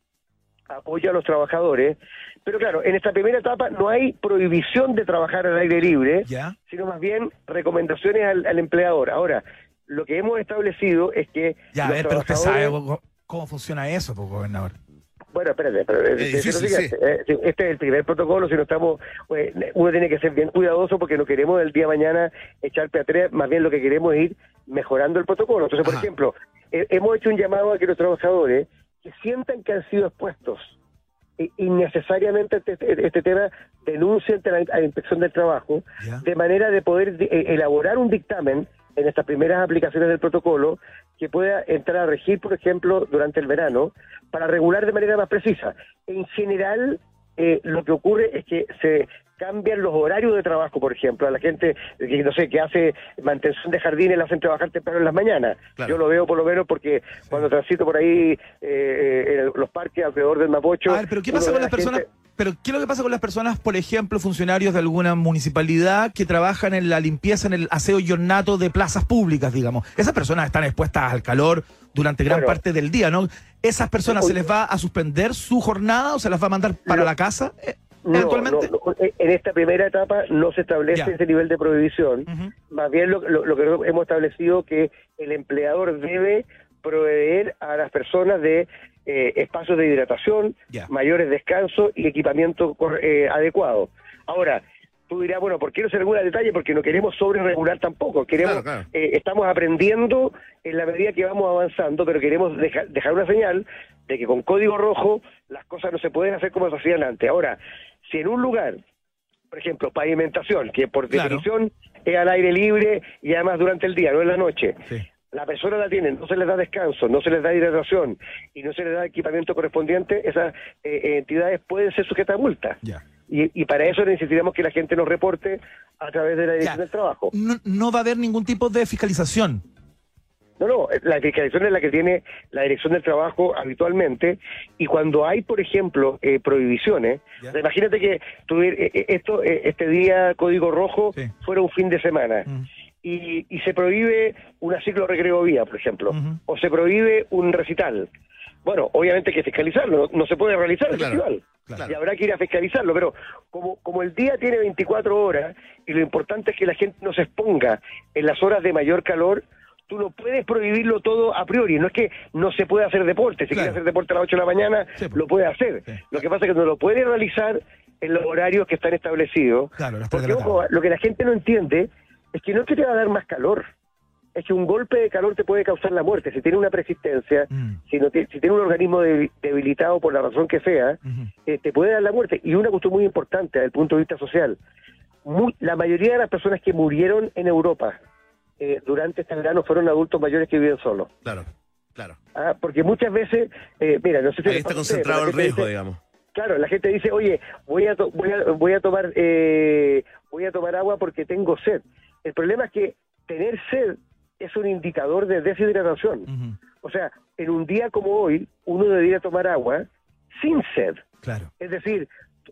apoyo a los trabajadores, pero claro, en esta primera etapa no hay prohibición de trabajar al aire libre, sino más bien recomendaciones al empleador. Ahora, lo que hemos establecido es que... pero usted sabe cómo funciona eso, gobernador. Bueno, espérate. Este es el primer protocolo, si no estamos... Uno tiene que ser bien cuidadoso porque no queremos el día de mañana echar peatrés, más bien lo que queremos es ir mejorando el protocolo. Entonces, por ejemplo, hemos hecho un llamado a que los trabajadores sientan que han sido expuestos innecesariamente este tema, denuncien a la Inspección del Trabajo, de manera de poder elaborar un dictamen en estas primeras aplicaciones del protocolo que pueda entrar a regir, por ejemplo, durante el verano, para regular de manera más precisa. En general, lo que ocurre es que se cambian los horarios de trabajo, por ejemplo, a la gente que, no sé, que hace mantención de jardines, la hacen trabajar temprano en las mañanas. Yo lo veo por lo menos porque cuando transito por ahí los parques alrededor del Mapocho... ¿pero qué pasa con las personas? Pero ¿qué es lo que pasa con las personas, por ejemplo, funcionarios de alguna municipalidad que trabajan en la limpieza, en el aseo y ornato de plazas públicas, digamos? Esas personas están expuestas al calor durante gran parte del día, ¿no? ¿Esas personas se les va a suspender su jornada o se las va a mandar para la casa? No, en esta primera etapa no se establece ese nivel de prohibición. Más bien lo que hemos establecido que el empleador debe proveer a las personas de espacios de hidratación, mayores descansos y equipamiento adecuado. Ahora, tú dirás, bueno, ¿por qué no se regula el detalle? Porque no queremos sobreregular tampoco. Queremos, estamos aprendiendo en la medida que vamos avanzando, pero queremos dejar una señal de que con código rojo las cosas no se pueden hacer como se hacían antes. Ahora, si en un lugar, por ejemplo, pavimentación, que por definición es al aire libre y además durante el día, no en la noche, la persona la tiene, no se les da descanso, no se les da hidratación y no se les da equipamiento correspondiente, esas entidades pueden ser sujetas a multas. Y para eso necesitamos que la gente nos reporte a través de la Dirección del Trabajo. No va a haber ningún tipo de fiscalización. No, la fiscalización es la que tiene la Dirección del Trabajo habitualmente, y cuando hay, por ejemplo, prohibiciones, imagínate que este día Código Rojo fuera un fin de semana, y se prohíbe una ciclo recreo vía, por ejemplo, o se prohíbe un recital. Bueno, obviamente hay que fiscalizarlo, no se puede realizar el festival, y habrá que ir a fiscalizarlo, pero como el día tiene 24 horas y lo importante es que la gente no se exponga en las horas de mayor calor, tú no puedes prohibirlo todo a priori. No es que no se pueda hacer deporte, si quiere hacer deporte a las 8 de la mañana, lo puede hacer. Lo que pasa es que no lo puede realizar en los horarios que están establecidos, porque ojo, lo que la gente no entiende es que no es que te va a dar más calor, es que un golpe de calor te puede causar la muerte. Si tiene una persistencia, si tiene un organismo debilitado por la razón que sea, te puede dar la muerte. Y una cuestión muy importante desde el punto de vista social, la mayoría de las personas que murieron en Europa durante este verano fueron adultos mayores que viven solos. Porque muchas veces, mira, no sé si... Ahí está concentrado el riesgo, digamos. Claro, la gente dice, oye, voy a tomar agua porque tengo sed. El problema es que tener sed es un indicador de deshidratación. O sea, en un día como hoy, uno debería tomar agua sin sed. Es decir,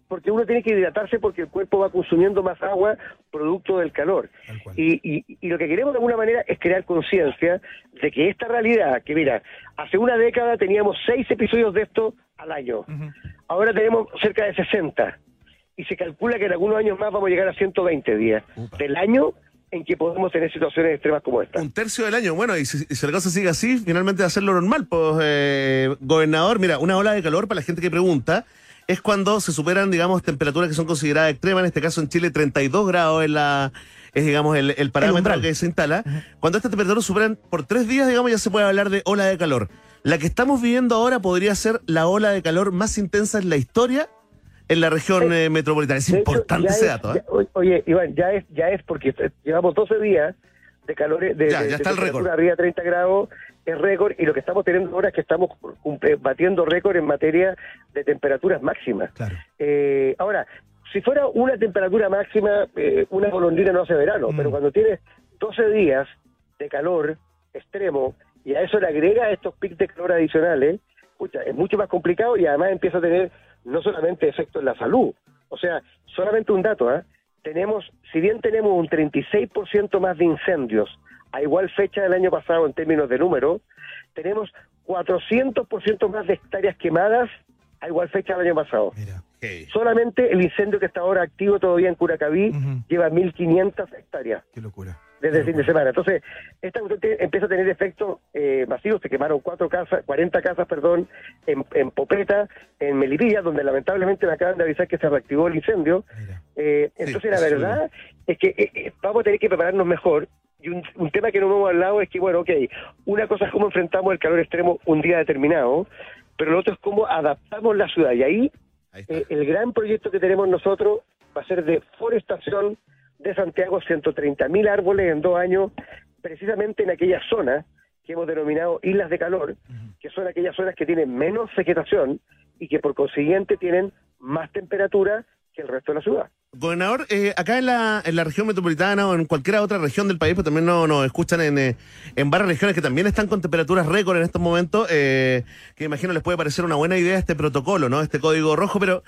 porque uno tiene que hidratarse porque el cuerpo va consumiendo más agua producto del calor. Y lo que queremos de alguna manera es crear conciencia de que esta realidad, que mira, hace una década teníamos 6 episodios de esto al año. Ahora tenemos cerca de 60. Y se calcula que en algunos años más vamos a llegar a 120 días del año en que podemos tener situaciones extremas como esta. Un tercio del año. Bueno, y si la cosa sigue así, finalmente va a ser lo normal. Pues, gobernador, mira, una ola de calor, para la gente que pregunta, es cuando se superan, digamos, temperaturas que son consideradas extremas. En este caso, en Chile, 32 grados es, digamos, el parámetro que se instala. Cuando estas temperaturas superan por 3 días, digamos, ya se puede hablar de ola de calor. La que estamos viviendo ahora podría ser la ola de calor más intensa en la historia en la región metropolitana. Es importante ese dato. Oye, Iván, ya es porque llevamos 12 días de calor, de temperatura arriba de 30 grados, es récord, y lo que estamos teniendo ahora es que estamos batiendo récord en materia de temperaturas máximas. Ahora, si fuera una temperatura máxima, una golondrina no hace verano, pero cuando tienes 12 días de calor extremo, y a eso le agrega estos picos de calor adicionales, es mucho más complicado, y además empieza a tener no solamente efecto en la salud. O sea, solamente un dato, si bien tenemos un 36% más de incendios a igual fecha del año pasado en términos de número, tenemos 400% más de hectáreas quemadas a igual fecha del año pasado. Solamente el incendio que está ahora activo todavía en Curacaví lleva 1.500 hectáreas. ¡Qué locura! Desde el fin de semana. Entonces, esta cuestión empieza a tener efectos masivos. Se quemaron 40 casas, en Popeta, en Melipilla, donde lamentablemente me acaban de avisar que se reactivó el incendio. Entonces, la verdad es que vamos a tener que prepararnos mejor. Y un tema que no hemos hablado es que, bueno, una cosa es cómo enfrentamos el calor extremo un día determinado, pero lo otro es cómo adaptamos la ciudad. Y ahí el gran proyecto que tenemos nosotros va a ser de forestación de Santiago, 130.000 árboles en 2 años, precisamente en aquellas zonas que hemos denominado islas de calor, que son aquellas zonas que tienen menos vegetación y que por consiguiente tienen más temperatura que el resto de la ciudad. Gobernador, acá en la región metropolitana o en cualquier otra región del país, pues también nos escuchan en varias regiones que también están con temperaturas récord en estos momentos, que imagino les puede parecer una buena idea este protocolo, ¿no? Este código rojo, pero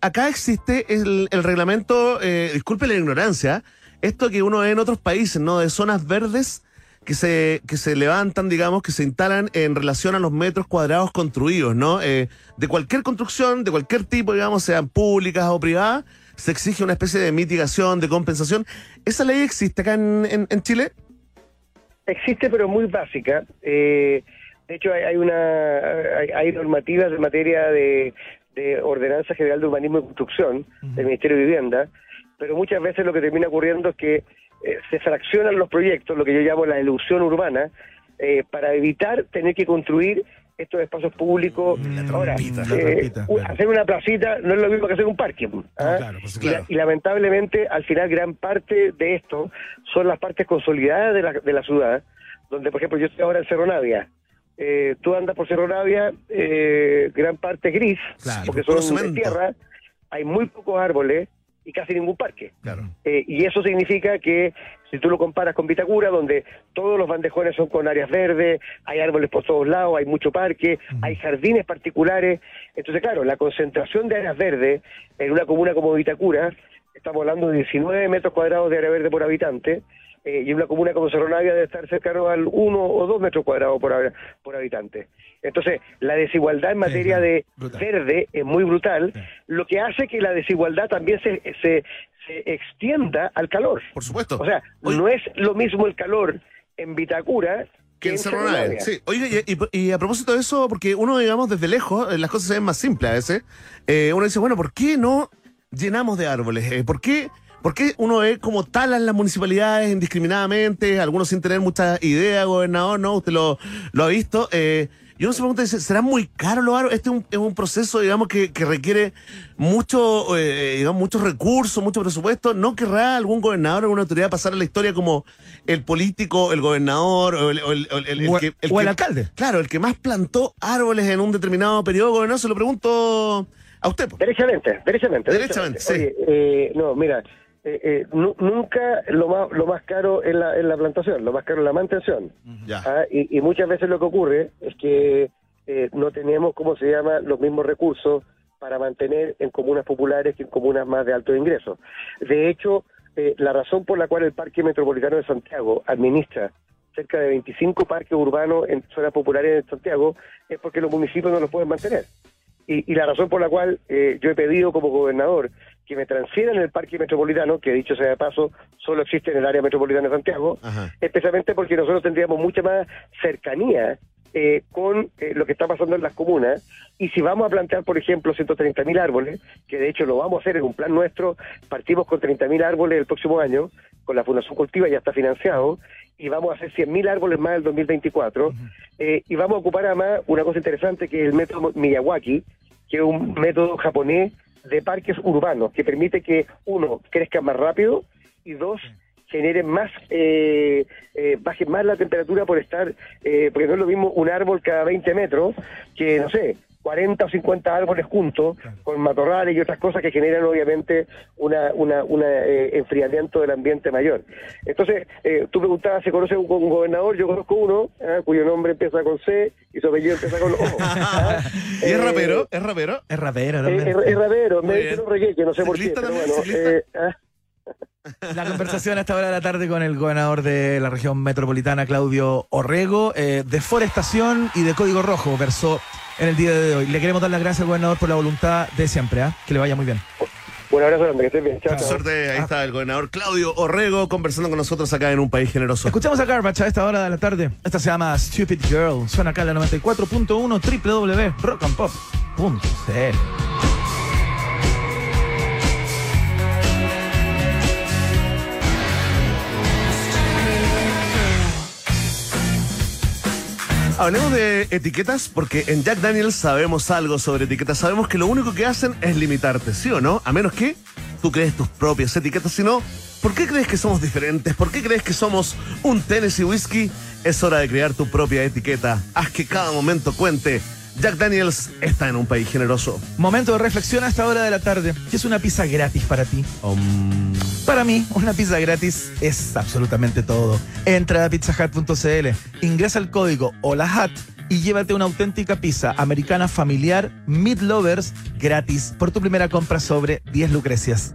acá existe el reglamento, disculpe la ignorancia, esto que uno ve en otros países, ¿no? De zonas verdes que se levantan, digamos, que se instalan en relación a los metros cuadrados construidos, ¿no? De cualquier construcción, de cualquier tipo, digamos, sean públicas o privadas, se exige una especie de mitigación, de compensación. ¿Esa ley existe acá en Chile? Existe, pero muy básica. De hecho, hay normativas en materia de ordenanza general de urbanismo y construcción del Ministerio de Vivienda, pero muchas veces lo que termina ocurriendo es que se fraccionan los proyectos, lo que yo llamo la elusión urbana, para evitar tener que construir estos espacios públicos. Ahora, hacer una placita no es lo mismo que hacer un parque. Y lamentablemente, al final, gran parte de esto son las partes consolidadas de la ciudad, donde, por ejemplo, yo estoy ahora en Cerro Navia. Tú andas por Cerro Navia, gran parte es gris, porque son de tierra, hay muy pocos árboles y casi ningún parque. Y eso significa que, si tú lo comparas con Vitacura, donde todos los bandejones son con áreas verdes, hay árboles por todos lados, hay mucho parque, hay jardines particulares. Entonces, claro, la concentración de áreas verdes en una comuna como Vitacura, estamos hablando de 19 metros cuadrados de área verde por habitante, y una comuna como Cerro Navia debe estar cercano al 1 o 2 metros cuadrados por habitante. Entonces, la desigualdad en materia de verde es muy brutal, lo que hace que la desigualdad también se extienda al calor. Por supuesto. O sea, no es lo mismo el calor en Vitacura que en Cerro Navia. Sí. Oye, y a propósito de eso, porque uno, digamos, desde lejos, las cosas se ven más simples a veces, uno dice, bueno, ¿por qué no llenamos de árboles? ¿Por qué uno ve cómo talan las municipalidades indiscriminadamente, algunos sin tener mucha idea, gobernador, ¿no? Usted lo ha visto. Y uno se pregunta, ¿será muy caro los árboles? Este es un proceso, digamos, que requiere muchos recursos, mucho presupuesto. ¿No querrá algún gobernador o alguna autoridad pasar a la historia como el político, el gobernador o el alcalde? Claro, el que más plantó árboles en un determinado periodo, gobernador, se lo pregunto a usted. Pues. Derechamente, sí. Oye, no, mira... nunca lo más caro es la plantación, lo más caro es la mantención. Y muchas veces lo que ocurre es que no tenemos, los mismos recursos para mantener en comunas populares que en comunas más de alto ingreso. De hecho, la razón por la cual el Parque Metropolitano de Santiago administra cerca de 25 parques urbanos en zonas populares de Santiago es porque los municipios no los pueden mantener. Y la razón por la cual yo he pedido como gobernador que me transfieran el Parque Metropolitano, que dicho sea de paso, solo existe en el área metropolitana de Santiago, especialmente porque nosotros tendríamos mucha más cercanía con lo que está pasando en las comunas, y si vamos a plantear, por ejemplo, 130.000 árboles, que de hecho lo vamos a hacer en un plan nuestro, partimos con 30.000 árboles el próximo año, con la Fundación Cultiva ya está financiado, y vamos a hacer 100.000 árboles más el 2024, y vamos a ocupar además una cosa interesante que es el método Miyawaki, que es un método japonés de parques urbanos que permite que, uno, crezca más rápido y, dos, genere más, baje más la temperatura por estar, porque no es lo mismo un árbol cada 20 metros que, no sé, 40 o 50 árboles juntos con matorrales y otras cosas que generan obviamente un enfriamiento del ambiente mayor. Entonces, tú preguntabas si conoces un gobernador, yo conozco uno cuyo nombre empieza con C y su apellido empieza con O. ¿Y es rapero? Es rapero, me dicen un reggae, que no sé por qué, pero bueno... La conversación a esta hora de la tarde con el gobernador de la región metropolitana, Claudio Orrego, deforestación y de código rojo, versó en el día de hoy. Le queremos dar las gracias al gobernador por la voluntad de siempre, que le vaya muy bien. Un abrazo grande, que estés bien. Chao. Suerte, ahí está el gobernador Claudio Orrego conversando con nosotros acá en Un País Generoso. Escuchamos a Garbage a esta hora de la tarde. Esta se llama Stupid Girl. Suena acá en la 94.1 www.rockandpop.cl. Hablemos de etiquetas, porque en Jack Daniels sabemos algo sobre etiquetas. Sabemos que lo único que hacen es limitarte, ¿sí o no? A menos que tú crees tus propias etiquetas. Si no, ¿por qué crees que somos diferentes? ¿Por qué crees que somos un Tennessee Whiskey? Es hora de crear tu propia etiqueta. Haz que cada momento cuente. Jack Daniels está en Un País Generoso. Momento de reflexión a esta hora de la tarde. ¿Qué es una pizza gratis para ti? Para mí, una pizza gratis es absolutamente todo. Entra a pizzahut.cl, ingresa el código HOLAHUT y llévate una auténtica pizza americana familiar Meat Lovers gratis por tu primera compra sobre 10 lucrecias.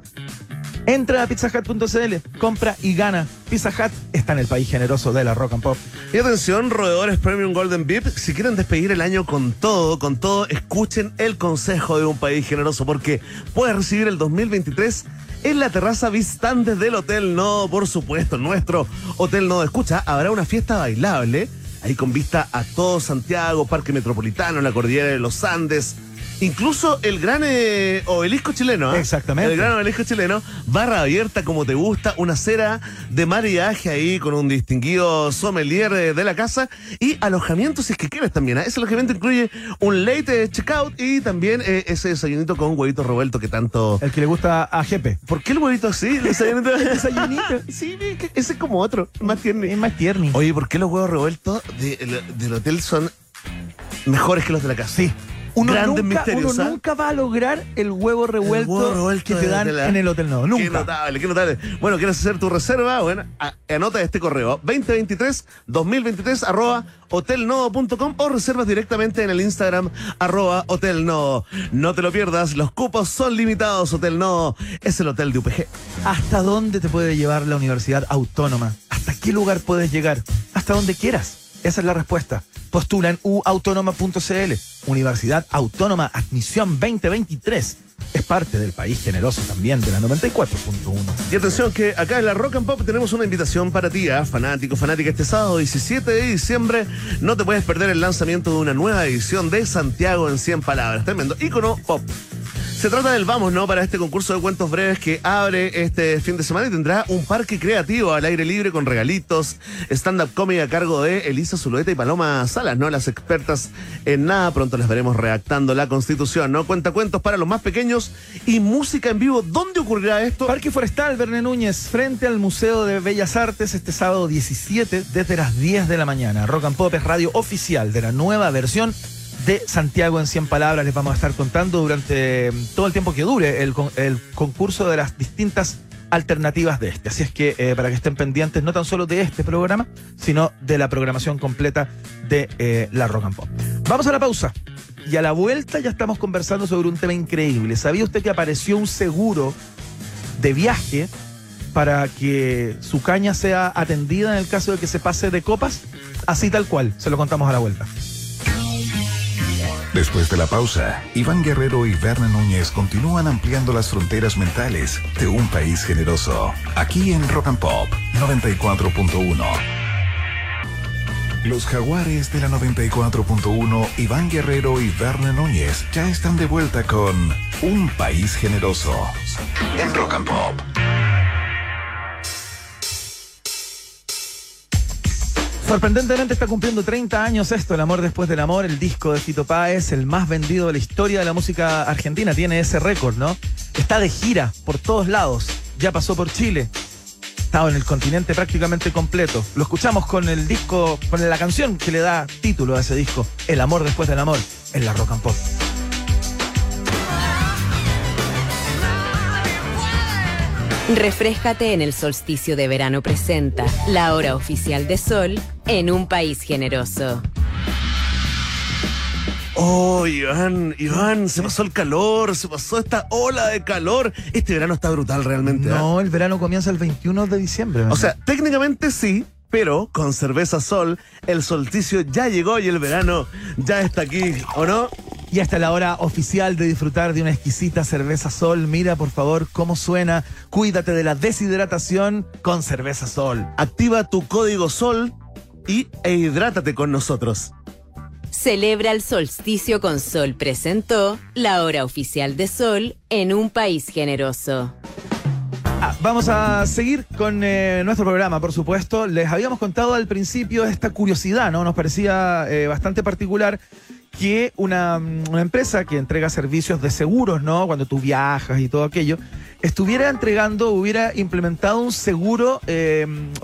Entra a pizzahut.cl, compra y gana. Pizza Hut está en el país generoso de la Rock and Pop. Y atención, roedores Premium Golden VIP, si quieren despedir el año con todo, escuchen el consejo de Un País Generoso, porque puedes recibir el 2023 en la terraza Vistantes del Hotel Nodo, por supuesto, nuestro Hotel Nodo. Escucha, habrá una fiesta bailable ahí con vista a todo Santiago, Parque Metropolitano, la cordillera de los Andes, incluso el gran obelisco chileno. Exactamente. El gran obelisco chileno, barra abierta como te gusta, una cera de maridaje ahí con un distinguido sommelier de la casa y alojamiento si es que quieres también. Ese alojamiento incluye un late checkout y también ese desayunito con huevito revuelto que tanto... El que le gusta a Jepe. ¿Por qué el huevito así? El desayunito. El desayunito. Sí, ese es como otro, más tierno. Es más tierno. Oye, ¿por qué los huevos revueltos del hotel son mejores que los de la casa? Sí. Uno nunca va a lograr el huevo revuelto, que te dan en el Hotel Nodo. Nunca. Qué notable, qué notable. Bueno, ¿quieres hacer tu reserva? Bueno, anota este correo 2023-2023 @hotelnodo.com o reservas directamente en el Instagram @hotelnodo. No te lo pierdas, los cupos son limitados. Hotel Nodo es el hotel de UPG. ¿Hasta dónde te puede llevar la Universidad Autónoma? ¿Hasta qué lugar puedes llegar? Hasta donde quieras. Esa es la respuesta. Postula en uautónoma.cl. Universidad Autónoma, admisión 2023. Es parte del país generoso también de la 94.1. Y atención que acá en la Rock and Pop tenemos una invitación para ti, fanático, fanática. Este sábado 17 de diciembre no te puedes perder el lanzamiento de una nueva edición de Santiago en 100 palabras. Tremendo ícono pop. Se trata del vamos, ¿no? Para este concurso de cuentos breves que abre este fin de semana y tendrá un parque creativo al aire libre con regalitos, stand-up comedy a cargo de Elisa Zulueta y Paloma Salas, ¿no? Las expertas en nada, pronto las veremos redactando la Constitución, ¿no? Cuentacuentos para los más pequeños y música en vivo. ¿Dónde ocurrirá esto? Parque Forestal, Berna Núñez, frente al Museo de Bellas Artes, este sábado 17 desde las 10 de la mañana. Rock and Pop es radio oficial de la nueva versión de Santiago en 100 palabras. Les vamos a estar contando durante todo el tiempo que dure el concurso de las distintas alternativas de este. Así es que para que estén pendientes no tan solo de este programa, sino de la programación completa de la Rock and Pop. Vamos a la pausa y a la vuelta ya estamos conversando sobre un tema increíble. ¿Sabía usted que apareció un seguro de viaje para que su caña sea atendida en el caso de que se pase de copas? Así tal cual, se lo contamos a la vuelta. Después de la pausa, Iván Guerrero y Berna Núñez continúan ampliando las fronteras mentales de un país generoso, aquí en Rock and Pop 94.1. Los jaguares de la 94.1, Iván Guerrero y Berna Núñez, ya están de vuelta con Un País Generoso, en Rock and Pop. Sorprendentemente está cumpliendo 30 años esto, El amor después del amor, el disco de Fito Páez, el más vendido de la historia de la música argentina, tiene ese récord, ¿no? Está de gira por todos lados, ya pasó por Chile, estaba en el continente prácticamente completo. Lo escuchamos con el disco, con la canción que le da título a ese disco, El amor después del amor, en la Rock and Pop. Refréscate en el solsticio de verano presenta la hora oficial de sol en Un País Generoso. Oh, Iván, se pasó el calor, se pasó esta ola de calor. Este verano está brutal realmente. No, el verano comienza el 21 de diciembre. ¿Verdad? O sea, técnicamente sí, pero con cerveza sol, el solsticio ya llegó y el verano ya está aquí, ¿o no? Y hasta la hora oficial de disfrutar de una exquisita cerveza Sol. Mira, por favor, cómo suena. Cuídate de la deshidratación con cerveza Sol. Activa tu código Sol e hidrátate con nosotros. Celebra el solsticio con Sol. Presentó la hora oficial de Sol en Un País Generoso. Vamos a seguir con nuestro programa, por supuesto. Les habíamos contado al principio esta curiosidad, ¿no? Nos parecía bastante particular que una empresa que entrega servicios de seguros, ¿no? Cuando tú viajas y todo aquello, hubiera implementado un seguro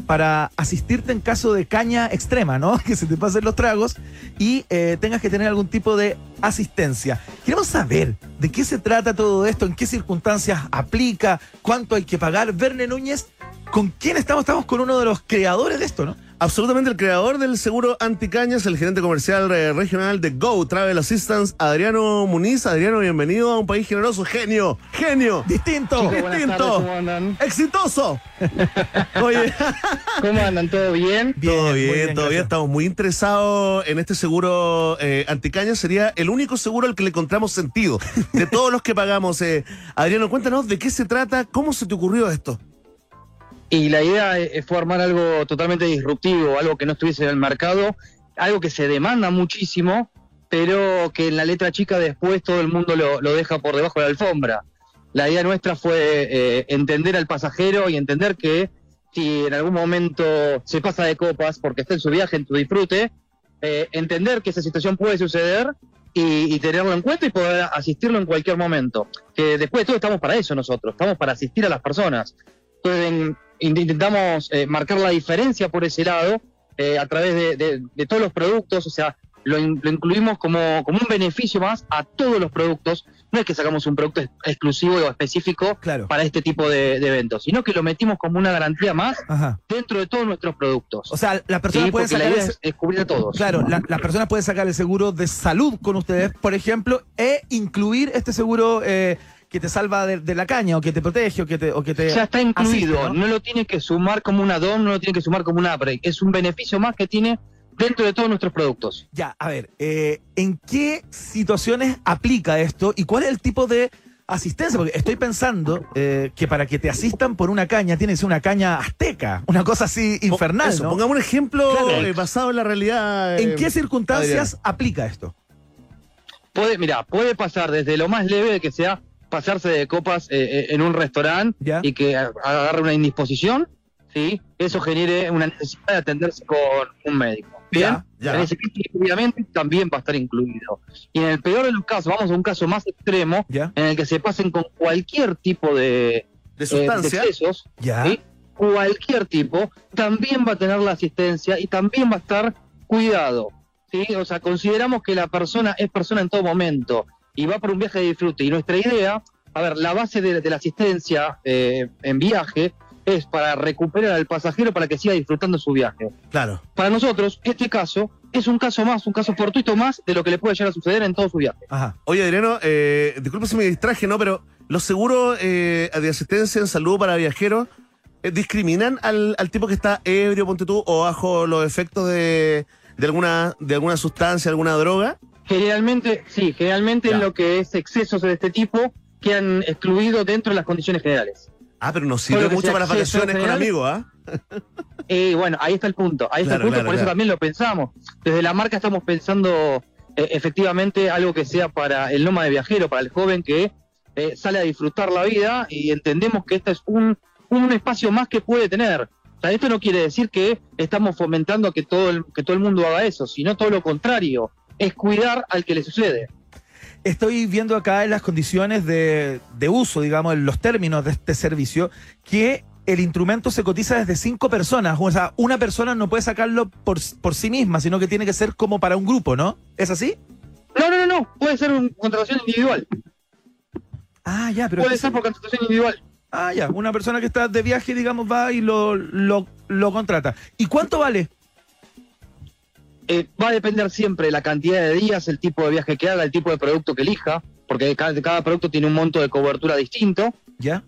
para asistirte en caso de caña extrema, ¿no? Que se te pasen los tragos y tengas que tener algún tipo de asistencia. Queremos saber de qué se trata todo esto, en qué circunstancias aplica, cuánto hay que pagar. Berna Núñez, ¿con quién estamos? Estamos con uno de los creadores de esto, ¿no? Absolutamente, el creador del seguro anticañas, el gerente comercial regional de Go Travel Assistance, Adriano Muniz. Adriano, bienvenido a Un País Generoso. Genio. Distinto. ¿Cómo andan? ¡Exitoso! Oye. ¿Cómo andan? ¿Todo bien? Todo bien. Estamos muy interesados en este seguro anticañas. Sería el único seguro al que le encontramos sentido de todos los que pagamos. Adriano, cuéntanos de qué se trata, cómo se te ocurrió esto. Y la idea fue armar algo totalmente disruptivo, algo que no estuviese en el mercado, algo que se demanda muchísimo, pero que en la letra chica después todo el mundo lo deja por debajo de la alfombra. La idea nuestra fue entender al pasajero y entender que si en algún momento se pasa de copas porque está en su viaje, en su disfrute, entender que esa situación puede suceder y tenerlo en cuenta y poder asistirlo en cualquier momento. Que después de todo estamos para eso nosotros, estamos para asistir a las personas. Entonces intentamos marcar la diferencia por ese lado a través de todos los productos, o sea, lo incluimos como un beneficio más a todos los productos. No es que sacamos un producto exclusivo o específico para este tipo de eventos, sino que lo metimos como una garantía más dentro de todos nuestros productos. O sea, las personas pueden sacar... es cubrir a todos. Claro, las personas pueden sacar el seguro de salud con ustedes, por ejemplo, e incluir este seguro que te salva de la caña, o que te protege, o que te ya está incluido, asiste, ¿no? No lo tiene que sumar como un add-on, no lo tiene que sumar como un upgrade. Es un beneficio más que tiene... dentro de todos nuestros productos. Ya, a ver, ¿en qué situaciones aplica esto y cuál es el tipo de asistencia? Porque estoy pensando que para que te asistan por una caña, tiene que ser una caña azteca, una cosa así infernal, eso, ¿no? Pongamos un ejemplo basado en la realidad. ¿En qué circunstancias aplica esto? Puede pasar desde lo más leve de que sea pasarse de copas en un restaurante y que agarre una indisposición, ¿sí? Eso genere una necesidad de atenderse con un médico. Bien, en ese caso, obviamente también va a estar incluido. Y en el peor de los casos, vamos a un caso más extremo, en el que se pasen con cualquier tipo de sustancia, de excesos, ¿sí? Cualquier tipo, también va a tener la asistencia y también va a estar cuidado, ¿sí? O sea, consideramos que la persona es persona en todo momento y va por un viaje de disfrute. Y nuestra idea, a ver, la base de la asistencia en viaje es para recuperar al pasajero para que siga disfrutando su viaje. Claro. Para nosotros, este caso es un caso más, un caso fortuito más de lo que le puede llegar a suceder en todo su viaje. Ajá. Oye, Adriano, disculpa si me distraje, ¿no? Pero los seguros de asistencia en salud para viajeros discriminan al tipo que está ebrio, ponte tú, o bajo los efectos de alguna sustancia, alguna droga. Generalmente, sí, generalmente en lo que es excesos de este tipo quedan excluidos dentro de las condiciones generales. Ah, pero nos sirve mucho para las vacaciones con amigos, ¿ah? Y bueno, ahí está el punto, por eso también lo pensamos. Desde la marca estamos pensando efectivamente algo que sea para el nómada de viajero, para el joven que sale a disfrutar la vida, y entendemos que este es un espacio más que puede tener. O sea, esto no quiere decir que estamos fomentando que todo el mundo haga eso, sino todo lo contrario, es cuidar al que le sucede. Estoy viendo acá en las condiciones de uso, digamos, en los términos de este servicio, que el instrumento se cotiza desde 5 personas. O sea, una persona no puede sacarlo por sí misma, sino que tiene que ser como para un grupo, ¿no? ¿Es así? No. Puede ser una contratación individual. Ah, ya, pero... Puede ser por contratación individual. Ah, ya. Una persona que está de viaje, digamos, va y lo contrata. ¿Y cuánto vale? Va a depender siempre de la cantidad de días, el tipo de viaje que haga, el tipo de producto que elija, porque cada producto tiene un monto de cobertura distinto,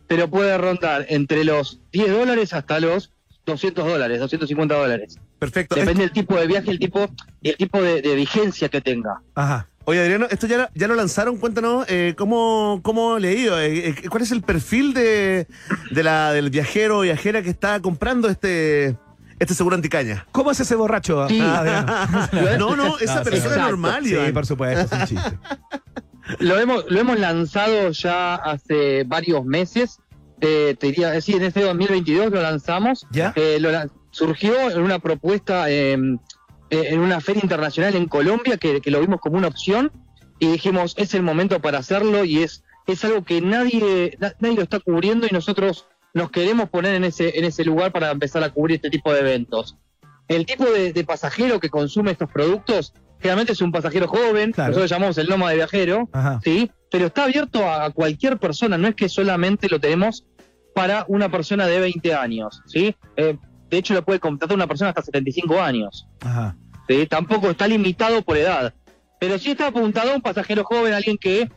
pero puede rondar entre los $10 hasta los $200, $250. Perfecto. Depende del tipo de viaje, el tipo de vigencia que tenga. Ajá. Oye, Adriano, esto ya lo lanzaron, cuéntanos cómo le ha ido, cuál es el perfil del viajero o viajera que está comprando este seguro anticaña. ¿Cómo es ese borracho? Sí. No, esa persona es normal. Sí, por supuesto, es un chiste. Lo hemos lanzado ya hace varios meses. Te diría, sí, en este 2022 lo lanzamos. ¿Ya? Surgió en una propuesta en una feria internacional en Colombia que lo vimos como una opción y dijimos, es el momento para hacerlo y es algo que nadie lo está cubriendo y nosotros nos queremos poner en ese lugar para empezar a cubrir este tipo de eventos. El tipo de pasajero que consume estos productos generalmente es un pasajero joven, nosotros llamamos el nómada de viajero, ¿sí? Pero está abierto a cualquier persona, no es que solamente lo tenemos para una persona de 20 años, ¿sí? De hecho lo puede contratar una persona hasta 75 años. Ajá. ¿Sí? Tampoco está limitado por edad, pero sí está apuntado a un pasajero joven, alguien que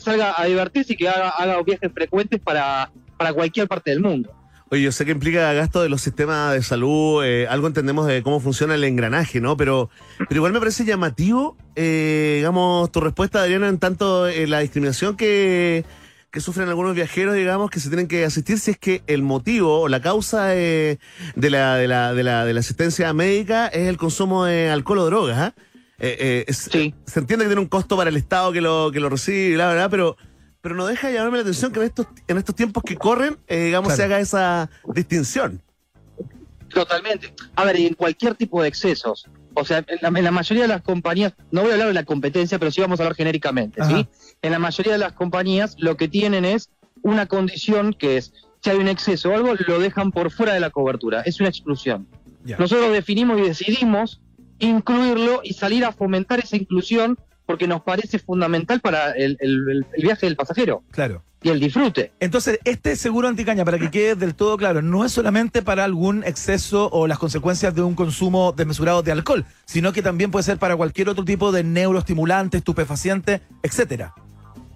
salga a divertirse y que haga viajes frecuentes para cualquier parte del mundo. Oye, yo sé que implica gasto de los sistemas de salud, algo entendemos de cómo funciona el engranaje, ¿no? Pero igual me parece llamativo, digamos, tu respuesta, Adriana, en tanto la discriminación que que sufren algunos viajeros, digamos, que se tienen que asistir si es que el motivo o la causa de la asistencia médica es el consumo de alcohol o drogas, ¿eh? Sí. Se entiende que tiene un costo para el Estado que lo recibe, la verdad, pero no deja de llamarme la atención que en estos tiempos que corren, digamos, claro, se haga esa distinción. Totalmente. A ver, y en cualquier tipo de excesos, o sea, en la mayoría de las compañías, no voy a hablar de la competencia, pero sí vamos a hablar genéricamente, ajá, ¿sí? En la mayoría de las compañías lo que tienen es una condición que es, si hay un exceso o algo, lo dejan por fuera de la cobertura, es una exclusión. Ya. Nosotros definimos y decidimos incluirlo y salir a fomentar esa inclusión porque nos parece fundamental para el viaje del pasajero. Claro. Y el disfrute. Entonces, este seguro anticaña, para que quede del todo claro, no es solamente para algún exceso o las consecuencias de un consumo desmesurado de alcohol, sino que también puede ser para cualquier otro tipo de neuroestimulante, estupefaciente, etcétera.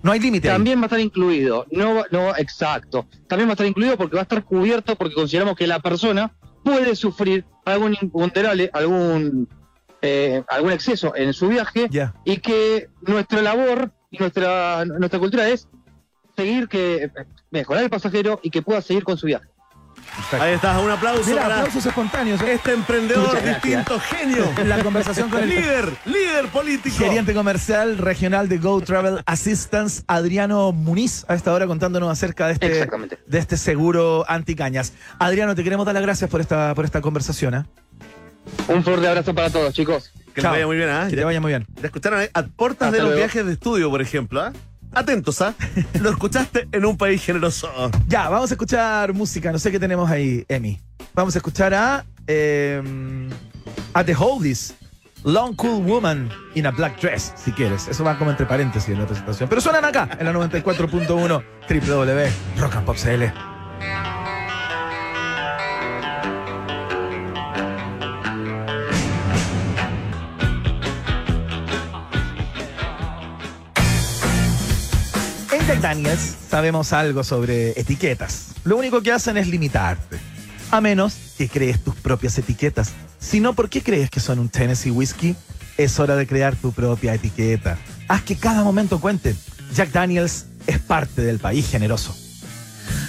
No hay límite. También va a estar incluido. No, exacto. También va a estar incluido porque va a estar cubierto porque consideramos que la persona puede sufrir algún imponderable, algún exceso en su viaje, yeah, y que nuestra labor y nuestra cultura es seguir que mejorar el pasajero y que pueda seguir con su viaje. Perfecto. Ahí estás, un aplauso. Mira, para aplausos espontáneos, ¿eh? Este emprendedor distinto, genio. La conversación con el líder político, gerente comercial regional de Go Travel Assistance, Adriano Muniz, a esta hora contándonos acerca de este seguro anticañas. Adriano, te queremos dar las gracias por esta conversación, ¿eh? Un fuerte abrazo para todos, chicos. Que les vaya muy bien, ¿eh? Que te vaya muy bien. Te escucharon, ¿eh? A puertas hasta de los luego. Viajes de estudio, por ejemplo, ¿eh? Atentos, ¿ah? ¿Eh? Lo escuchaste en un país generoso. Ya, vamos a escuchar música. No sé qué tenemos ahí, Emi. Vamos a escuchar a The Holdies, Long Cool Woman in a Black Dress, si quieres. Eso va como entre paréntesis en la presentación. Pero suenan acá, en la 94.1 www.rockandpop.cl. Daniels, sabemos algo sobre etiquetas. Lo único que hacen es limitarte. A menos que crees tus propias etiquetas. Si no, ¿por qué crees que son un Tennessee Whiskey? Es hora de crear tu propia etiqueta. Haz que cada momento cuente. Jack Daniels es parte del país generoso.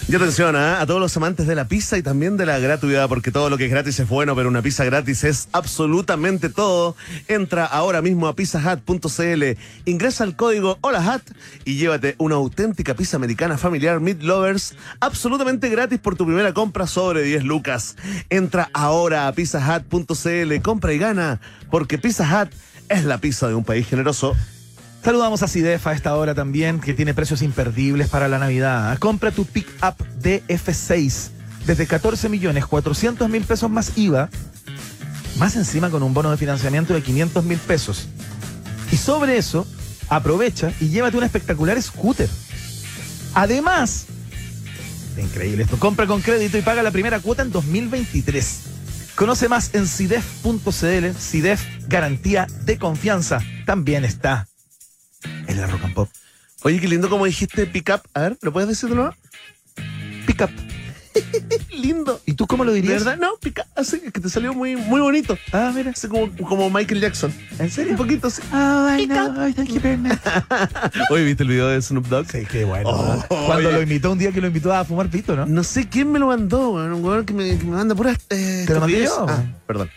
Y atención, ¿eh? A todos los amantes de la pizza y también de la gratuidad, porque todo lo que es gratis es bueno, pero una pizza gratis es absolutamente todo. Entra ahora mismo a pizzahut.cl, ingresa el código HolaHut y llévate una auténtica pizza americana familiar Meat Lovers absolutamente gratis por tu primera compra sobre 10 lucas. Entra ahora a pizzahut.cl, compra y gana, porque Pizza Hut es la pizza de un país generoso. Saludamos a Cidefa a esta hora también, que tiene precios imperdibles para la Navidad. Compra tu pick-up DF6 desde 14.400.000 pesos más IVA, más encima con un bono de financiamiento de 500.000 pesos. Y sobre eso, aprovecha y llévate un espectacular scooter. Además, increíble esto, compra con crédito y paga la primera cuota en 2023. Conoce más en Cidef.cl. Cidef, garantía de confianza, también está en la Rock and Pop. Oye, qué lindo como dijiste pick up. A ver, ¿lo puedes decir de nuevo? Pick up. Lindo. ¿Y tú cómo lo dirías? ¿De verdad? No, pick up. Así que te salió muy, muy bonito. Ah, mira. Así como Michael Jackson. ¿En serio? Un poquito así. Oh, pick up. Oh, thank you very much. Oye, ¿viste el video de Snoop Dogg? Sí, qué bueno. Oh, cuando oye, lo invitó un día que lo invitó a fumar pito, ¿no? No sé quién me lo mandó, bueno, un weón que me manda puras. ¿Te lo mandé yo? Ah, perdón.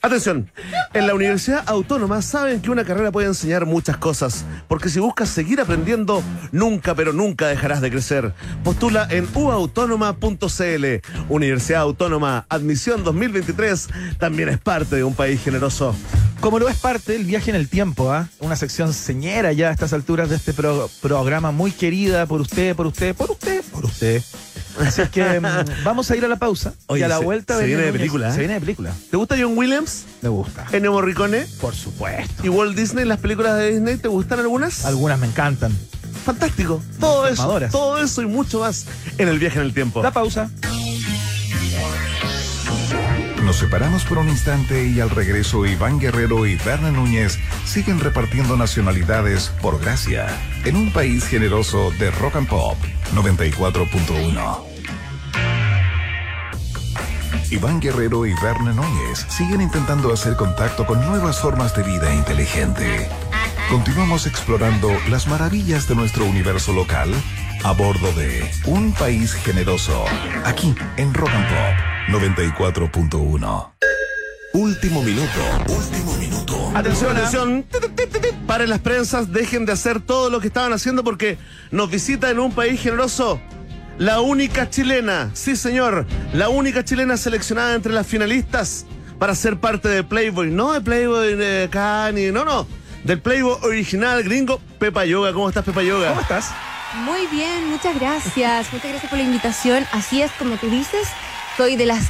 Atención, en la Universidad Autónoma saben que una carrera puede enseñar muchas cosas, porque si buscas seguir aprendiendo, nunca pero nunca dejarás de crecer. Postula en uautónoma.cl. Universidad Autónoma, admisión 2023, también es parte de un país generoso. Como lo es parte del viaje en el tiempo, ¿eh? Una sección señera ya a estas alturas de este programa, muy querida por usted, por usted, por usted, por usted. Así es que vamos a ir a la pausa. Oye, y a la vuelta se viene de película, ¿eh? Se viene de película. ¿Te gusta John Williams? Me gusta. ¿Ennio Morricone? Por supuesto. ¿Y Walt Disney? ¿Las películas de Disney te gustan algunas? Algunas me encantan. Fantástico. Todo eso y mucho más en el viaje en el tiempo. La pausa. Nos separamos por un instante y al regreso Iván Guerrero y Berna Núñez siguen repartiendo nacionalidades por gracia en un país generoso de Rock and Pop 94.1. Iván Guerrero y Berna Núñez siguen intentando hacer contacto con nuevas formas de vida inteligente. Continuamos explorando las maravillas de nuestro universo local a bordo de Un País Generoso, aquí en Rock and Pop 94.1. Último minuto, último minuto. Atención, atención. Para las prensas, dejen de hacer todo lo que estaban haciendo porque nos visita en Un País Generoso la única chilena, sí señor, la única chilena seleccionada entre las finalistas para ser parte de Playboy. No de Playboy de Cani, no, no, del Playboy original gringo. Pepa Yoga, ¿cómo estás, Pepa Yoga? ¿Cómo estás? Muy bien, muchas gracias por la invitación. Así es, como tú dices, soy de las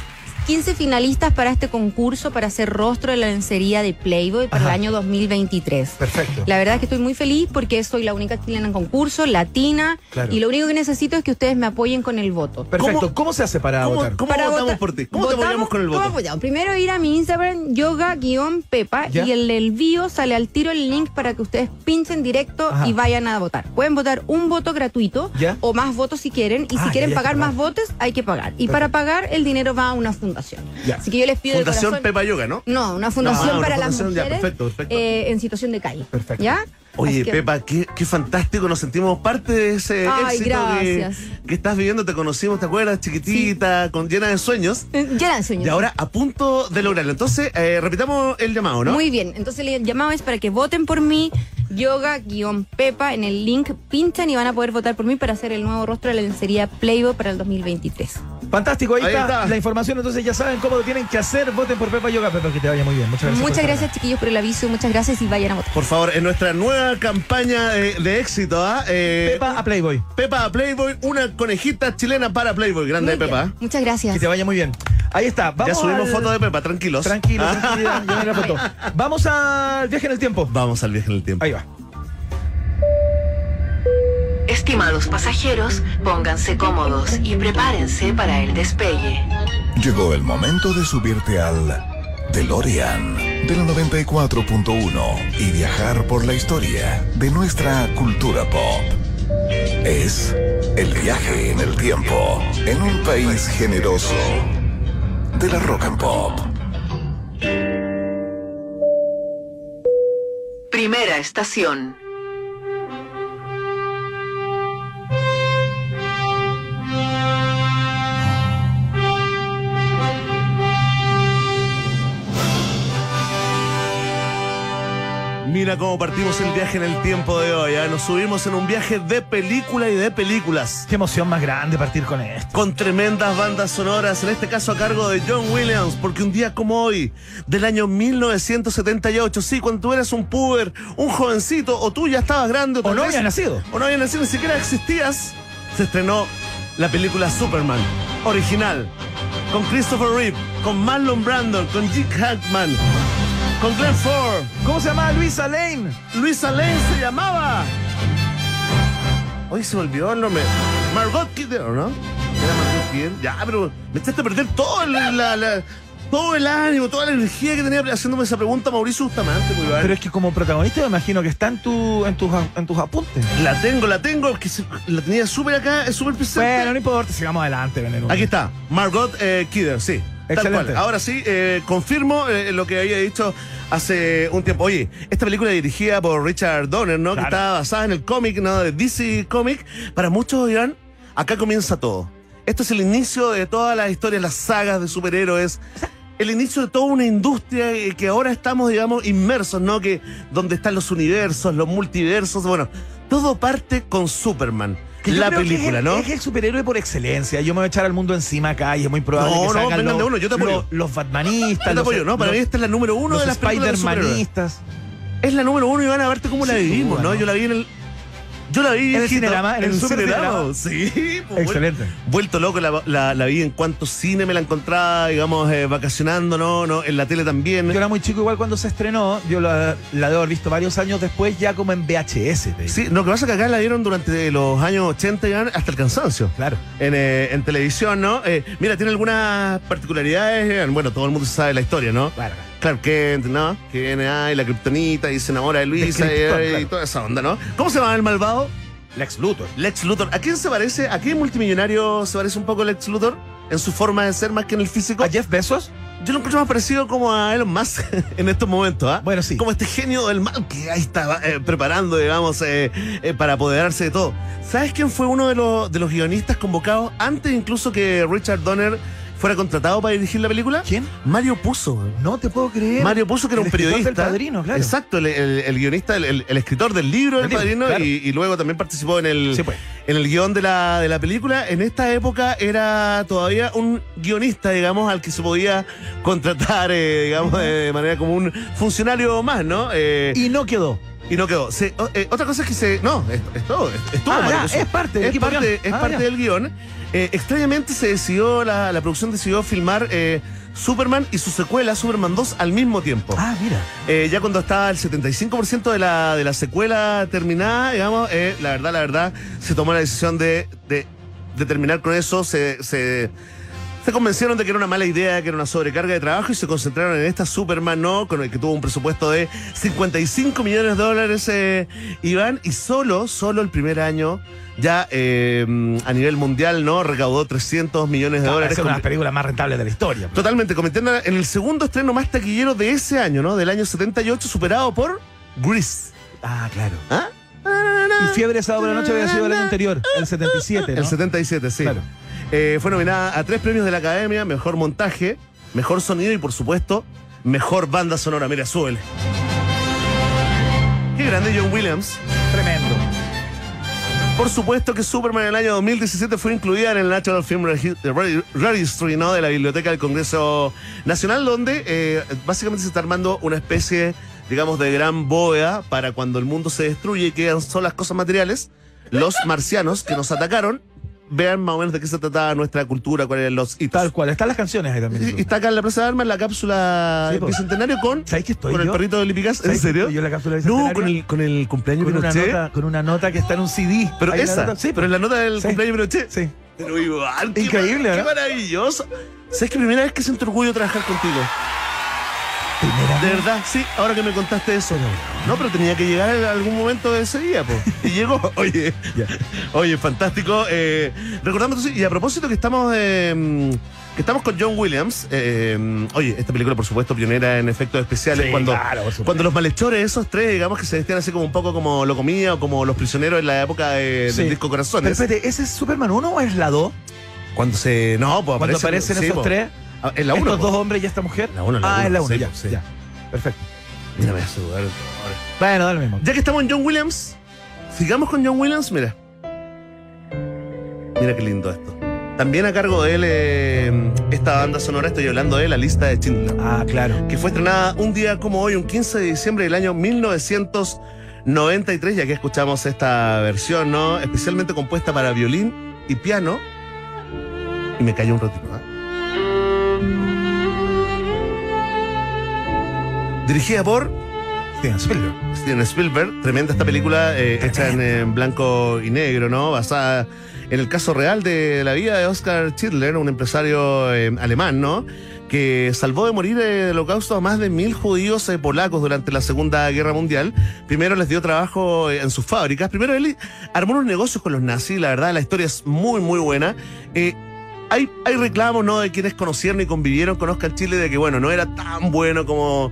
15 finalistas para este concurso para hacer rostro de la lencería de Playboy para el año 2023. Perfecto. La verdad es que estoy muy feliz porque soy la única chilena en concurso, latina, claro, y lo único que necesito es que ustedes me apoyen con el voto. Perfecto. ¿Cómo se hace para votar? ¿Cómo para votamos por ti? ¿Cómo te apoyamos con el voto? ¿Cómo apoyamos? Primero ir a mi Instagram, yoga-pepa, y en el bio sale al tiro el link para que ustedes pinchen directo, ajá, y vayan a votar. Pueden votar un voto gratuito, ¿ya?, o más votos si quieren, y si quieren pagar más votos, hay que pagar. Y perfecto, para pagar, el dinero va a una fundación. Ya. Así que yo les pido Fundación de corazón, Pepa Yoga, ¿no? No, una fundación para fundación, las mujeres, ya, perfecto. En situación de calle. Perfecto. ¿Ya? Oye, que... Pepa, qué fantástico, nos sentimos parte de ese éxito que estás viviendo. Te conocimos, ¿te acuerdas? Chiquitita, sí, llena de sueños. Llena de sueños. Y ahora a punto de lograrlo. Entonces, repitamos el llamado, ¿no? Muy bien, entonces el llamado es para que voten por mí, yoga-pepa, en el link pinchan y van a poder votar por mí para hacer el nuevo rostro de la lencería Playboy para el 2023. Fantástico, ahí está la información, entonces ya saben cómo lo tienen que hacer. Voten por Pepa Yoga, Pepa, que te vaya muy bien. Muchas gracias. Muchas gracias, chiquillos, por el aviso, muchas gracias y vayan a votar. Por favor, en nuestra nueva campaña de éxito, Pepa a Playboy. Pepa a Playboy, una conejita chilena para Playboy. Grande, Pepa. Muchas gracias. Que te vaya muy bien. Ahí está. Vamos ya subimos fotos de Pepa, tranquilos. Tranquilos, ya la foto. Vamos al viaje en el tiempo. Vamos al viaje en el tiempo. Ahí va. Estimados pasajeros, pónganse cómodos y prepárense para el despegue. Llegó el momento de subirte al DeLorean de la 94.1 y viajar por la historia de nuestra cultura pop. Es el viaje en el tiempo en Un País Generoso de la Rock and Pop. Primera estación. Mira cómo partimos el viaje en el tiempo de hoy, ¿eh? Nos subimos en un viaje de película y de películas. Qué emoción más grande partir con esto. Con tremendas bandas sonoras, en este caso a cargo de John Williams, porque un día como hoy, del año 1978, sí, cuando tú eras un puber, un jovencito, o tú ya estabas grande, o no habías nacido. O no habías nacido, ni siquiera existías, se estrenó la película Superman, original, con Christopher Reeve, con Marlon Brando, con Hugh Jackman, con Glenn Ford. ¿Cómo se llamaba Luisa Lane? Luisa Lane se llamaba. Hoy se me olvidó el nombre. Margot Kidder, ¿no? Era Margot Kidder. Ya, pero me echaste a perder todo el ánimo, toda la energía que tenía haciéndome esa pregunta, Mauricio Bustamante. Muy bien. Pero es que como protagonista me imagino que está en tus apuntes. La tengo, que la tenía súper acá, es súper presente. Bueno, no importa, sigamos adelante. Aquí está, Margot Kidder, sí. Tal cual. Ahora sí, confirmo lo que había dicho hace un tiempo. Oye, esta película dirigida por Richard Donner, ¿no? Claro. Que está basada en el cómic, ¿no?, de DC Comics. Para muchos dirán, acá comienza todo. Esto es el inicio de todas las historias, las sagas de superhéroes. El inicio de toda una industria que ahora estamos, digamos, inmersos, ¿no? Que donde están los universos, los multiversos, bueno, todo parte con Superman. La película, ¿no? Es el superhéroe por excelencia. Yo me voy a echar al mundo encima acá y es muy probable que salgan vengan de uno. Yo te apoyo. Los batmanistas. Yo te apoyo, ¿no? Para mí esta es la número uno de las Spider-Manistas. Es la número uno y van a verte cómo la vivimos, ¿no? Yo la vi en el... Yo la vi en el Cinerama. En el Cinerama. Sí. Excelente. Vuelto loco, la vi en cuanto cine me la encontraba, digamos, vacacionando, ¿no? En la tele también. Yo era muy chico igual cuando se estrenó. Yo la debo haber visto varios años después, ya como en VHS. Sí, lo que pasa es que acá la vieron durante los años 80 ya, hasta el cansancio. Claro. En televisión, ¿no? Mira, tiene algunas particularidades. Bueno, todo el mundo sabe la historia, ¿no? Claro. Clark Kent, ¿no? Que viene ahí, la kriptonita, y se enamora de Luisa y toda esa onda, ¿no? ¿Cómo se llama el malvado? Lex Luthor. Lex Luthor. ¿A quién se parece? ¿A qué multimillonario se parece un poco Lex Luthor? En su forma de ser más que en el físico. ¿A Jeff Bezos? Yo lo encuentro más parecido como a Elon Musk en estos momentos, ¿ah? Bueno, sí. Como este genio del mal que ahí está preparando, digamos, para apoderarse de todo. ¿Sabes quién fue uno de los guionistas convocados antes incluso que Richard Donner fuera contratado para dirigir la película? ¿Quién? Mario Puzo. No te puedo creer. Mario Puzo, que era un periodista. El Padrino, claro. Exacto, el guionista, el escritor del libro del Padrino, claro. y luego también participó en el guión de la película. En esta época era todavía un guionista, digamos, al que se podía contratar, digamos, de manera como un funcionario más, ¿no? Y no quedó. Otra cosa es que se... No, es todo. Es parte del guión. Extrañamente se decidió, la producción decidió filmar Superman y su secuela, Superman 2, al mismo tiempo. Ah, mira. Ya cuando estaba el 75% de la secuela terminada, digamos, la verdad, se tomó la decisión de terminar con eso. Se convencieron de que era una mala idea, que era una sobrecarga de trabajo, y se concentraron en esta Superman, ¿no? Con el que tuvo un presupuesto de $55 millones, Iván, y solo el primer año ya a nivel mundial, ¿no? Recaudó $300 millones. Es una de las películas más rentables de la historia. Pero. Totalmente, convirtiendo en el segundo estreno más taquillero de ese año, ¿no? Del año 78, superado por Grease. Ah, claro. ¿Ah? Y Fiebre Sábado por la Noche había sido el año anterior, el 77, ¿no? El 77, sí. Claro. Fue nominada a 3 premios de la Academia: mejor montaje, mejor sonido y, por supuesto, mejor banda sonora. Mira, súbele. Qué grande John Williams. Tremendo. Por supuesto que Superman en el año 2017 fue incluida en el National Film Registry, ¿no? De la Biblioteca del Congreso Nacional, donde básicamente se está armando una especie, digamos, de gran bóveda para cuando el mundo se destruye y quedan solo las cosas materiales, los marcianos que nos atacaron. Vean más o menos de qué se trataba nuestra cultura, cuáles eran los hitos. Tal cual, están las canciones ahí también. Y está acá en la Plaza de Armas la cápsula bicentenario con el perrito de Lipicaz. ¿En serio? Yo la cápsula bicentenario. No, con el cumpleaños de Pinochet. Con una nota que está en un CD. Pero esa, sí, pero es la nota del cumpleaños de Pinochet. Sí. Pero igual, increíble, qué maravilloso. ¿Sabes que primera vez que siento orgullo trabajar contigo? De verdad, sí, ahora que me contaste eso. No, pero tenía que llegar en algún momento de ese día, pues. Y llegó, oye, fantástico. Recordando, y a propósito que estamos con John Williams, oye, esta película, por supuesto, pionera en efectos especiales, sí, cuando los malhechores, esos tres, digamos, que se vestían así como un poco como lo comía o como los prisioneros en la época del disco Corazones. Pero espérate, ¿ese es Superman 1 o es la 2? Cuando aparecen esos tres. ¿En la 1? ¿Estos dos hombres y esta mujer? En la 1. Ya. Perfecto. Mírame a su lugar. Bueno, da lo mismo. Ya que estamos en John Williams, sigamos con John Williams, mira. Mira qué lindo esto. También a cargo de él, esta banda sonora, estoy hablando de La Lista de Schindler. Ah, claro. Que fue estrenada un día como hoy, un 15 de diciembre del año 1993, ya que escuchamos esta versión, ¿no? Especialmente compuesta para violín y piano. Y me cayó un ratito, ¿ah? Dirigida por Steven Spielberg. Tremenda esta película, hecha en blanco y negro, ¿no? Basada en el caso real de la vida de Oskar Schindler, un empresario alemán, ¿no? Que salvó de morir el holocausto a más de 1.000 judíos polacos durante la Segunda Guerra Mundial. Primero les dio trabajo en sus fábricas. Primero él armó unos negocios con los nazis. La verdad, la historia es muy, muy buena. Hay reclamos, ¿no?, de quienes conocieron y convivieron con Oscar Chile de que, bueno, no era tan bueno como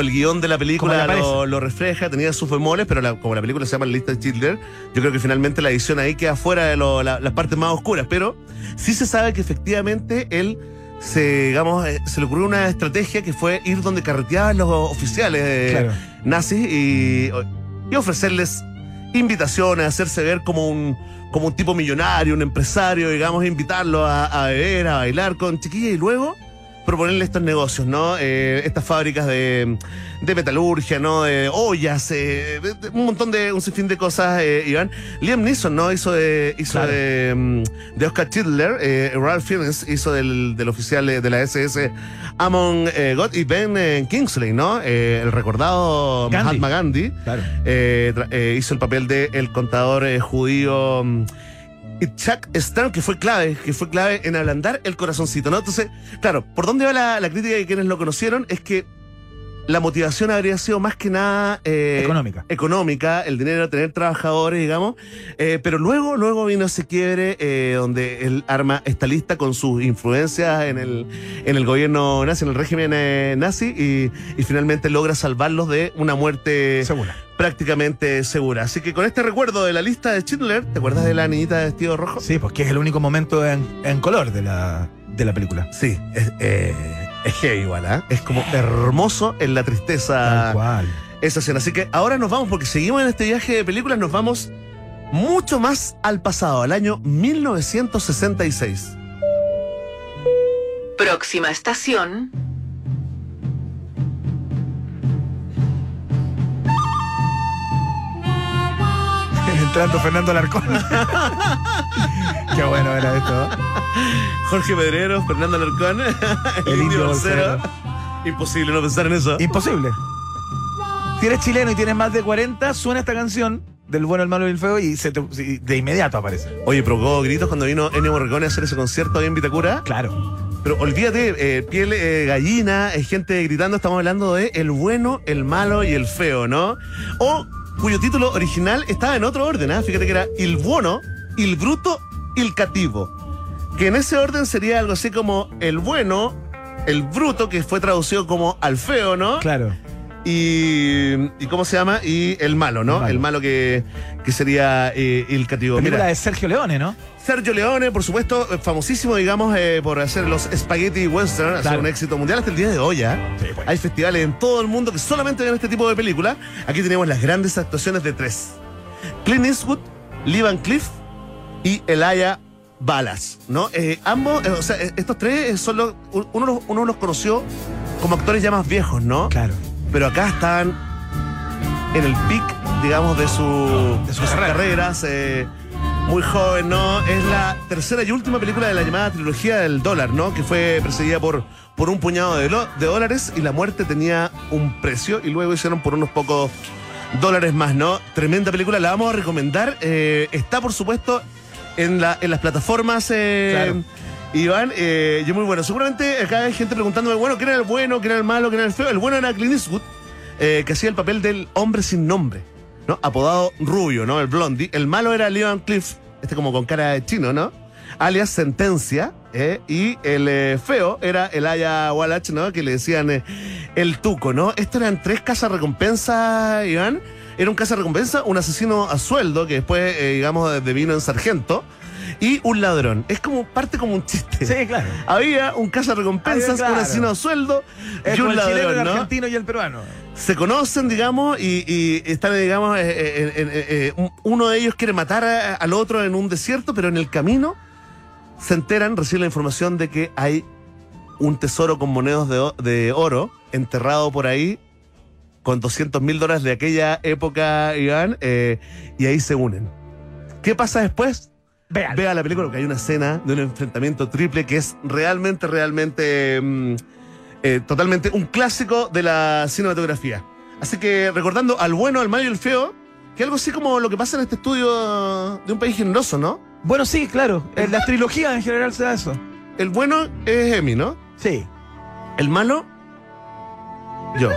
el guión de la película lo refleja, tenía sus bemoles, pero como la película se llama La Lista de Schindler, yo creo que finalmente la edición ahí queda fuera de las partes más oscuras, pero sí se sabe que efectivamente él se le ocurrió una estrategia que fue ir donde carreteaban los oficiales nazis y ofrecerles invitaciones, hacerse ver como un tipo millonario, un empresario, digamos, invitarlo a beber, a bailar con chiquillas y luego proponerle estos negocios, ¿no? Estas fábricas de metalurgia, ¿no? De ollas, un montón un sinfín de cosas, Iván. Liam Neeson, ¿no? Hizo de Oscar Schindler, Ralph Fiennes hizo del oficial de la SS Amon God y Ben Kingsley, ¿no? El recordado Gandhi. Mahatma Gandhi. Claro. Hizo el papel de el contador judío. Y Chuck Stern, que fue clave en ablandar el corazoncito, ¿no? Entonces, claro, por dónde va la crítica de quienes lo conocieron es que la motivación habría sido más que nada económica. El dinero, tener trabajadores, digamos. Pero luego vino ese quiebre donde él arma esta lista con sus influencias en el gobierno nazi, en el régimen nazi, y finalmente logra salvarlos de una muerte segura. Prácticamente segura. Así que con este recuerdo de la lista de Schindler, ¿te acuerdas de la niñita de vestido rojo? Sí, porque es el único momento en color de la película. Sí, es heavy igual, ¿eh? Es como hermoso en la tristeza. Tal cual. Esa escena. Así que ahora nos vamos, porque seguimos en este viaje de películas, nos vamos mucho más al pasado, al año 1966. Próxima estación. Entrando Fernando Alarcón. Qué bueno era esto. Jorge Pedrero, Fernando Alarcón, el Indio Bolsero. Imposible no pensar en eso. Imposible. Si eres chileno y tienes más de 40, suena esta canción del Bueno, el Malo y el Feo y de inmediato aparece. Oye, provocó gritos cuando vino Ennio Morricone a hacer ese concierto ahí en Vitacura. Claro. Pero olvídate, piel gallina, gente gritando. Estamos hablando de El Bueno, el Malo y el Feo, ¿no? O cuyo título original estaba en otro orden, ¿eh? Fíjate que era Il Buono, Il Bruto, Il Cattivo, que en ese orden sería algo así como El Bueno, El Bruto, que fue traducido como al Feo, ¿no? Claro. Y ¿cómo se llama? Y El Malo, ¿no? El Malo que sería Il Cattivo. Película de Sergio Leone, ¿no? Sergio Leone, por supuesto, famosísimo, digamos, por hacer los spaghetti western, hacer un éxito mundial hasta el día de hoy, ¿eh? Sí, pues. Hay festivales en todo el mundo que solamente ven este tipo de películas. Aquí tenemos las grandes actuaciones de tres: Clint Eastwood, Lee Van Cleef y Elia Ballas, ¿no? Ambos, o sea, estos tres son uno los conoció como actores ya más viejos, ¿no? Claro. Pero acá están en el peak, digamos, de sus carreras. Muy joven, ¿no? Es la tercera y última película de la llamada trilogía del dólar, ¿no? Que fue precedida por un puñado de dólares, y la muerte tenía un precio, y luego hicieron por unos pocos dólares más, ¿no? Tremenda película, la vamos a recomendar. Está, por supuesto, en las plataformas. Claro. Iván, y muy bueno. Seguramente acá hay gente preguntándome, bueno, ¿quién era el bueno? ¿Quién era el malo? ¿Quién era el feo? El bueno era Clint Eastwood, que hacía el papel del hombre sin nombre, ¿no? Apodado Rubio, ¿no? El Blondie. El malo era Lee Van Cleef, este como con cara de chino, ¿no? Alias Sentencia. Y el feo era Elia Ballas, ¿no? Que le decían el Tuco, ¿no? Estos eran tres cazarrecompensas, Iván. Era un cazarrecompensa, un asesino a sueldo, que después, digamos, devino en sargento, y un ladrón. Es como parte como un chiste. Sí, claro. Había un cazarrecompensas, claro, un asesino a sueldo y un ladrón, el chileno, ¿no? El argentino y el peruano. Se conocen, digamos, y están, digamos, uno de ellos quiere matar al otro en un desierto, pero en el camino se enteran, reciben la información de que hay un tesoro con monedas de oro enterrado por ahí, con $200.000 de aquella época, Iván, y ahí se unen. ¿Qué pasa después? Vea la película, porque hay una escena de un enfrentamiento triple que es realmente... totalmente un clásico de la cinematografía. Así que recordando al bueno, al malo y al feo, que algo así como lo que pasa en este estudio de Un País Generoso, ¿no? Bueno, sí, claro. En las trilogías en general se da eso. El bueno es Emi, ¿no? Sí. El malo, yo.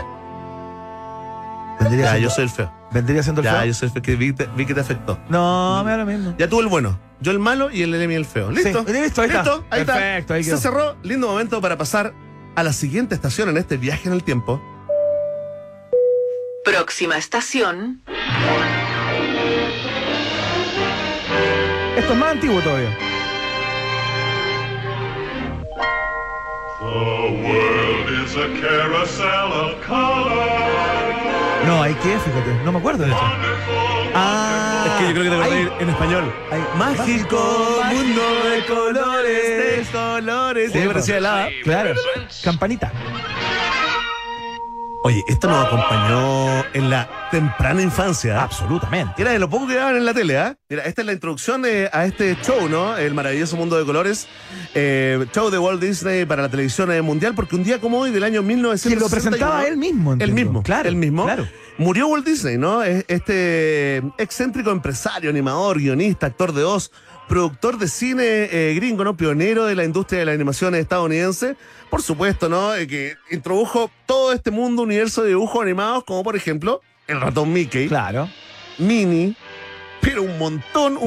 Ya, yo soy el feo. ¿Vendría siendo el feo? Ya, yo soy el feo, que vi que te afectó. No, me da lo mismo. Ya tuvo el bueno, yo el malo y el Emi el feo. ¿Listo? Sí, listo, ahí está. Listo, ahí está. Perfecto, ahí quedó. Se cerró. Lindo momento para pasar a la siguiente estación en este viaje en el tiempo. Próxima estación. Esto es más antiguo todavía. No, hay que, fíjate, no me acuerdo de eso. Ah, es que yo creo que te acordé en español. Mágico mundo de colores, Sí, parecía helada. Claro, campanita. Oye, esto nos acompañó en la temprana infancia. Absolutamente. Era de lo poco que daban en la tele, ¿eh? Mira, esta es la introducción a este show, ¿no? El maravilloso mundo de colores. Show de Walt Disney para la televisión mundial, porque un día como hoy del año 1961... Que lo presentaba él mismo, entiendo. Él mismo. Murió Walt Disney, ¿no? Este excéntrico empresario, animador, guionista, actor de voz, productor de cine gringo, ¿no? Pionero de la industria de la animación estadounidense, por supuesto, ¿no? Que introdujo todo este mundo, universo de dibujos animados, como por ejemplo el ratón Mickey. Claro. Minnie. Pero un montón.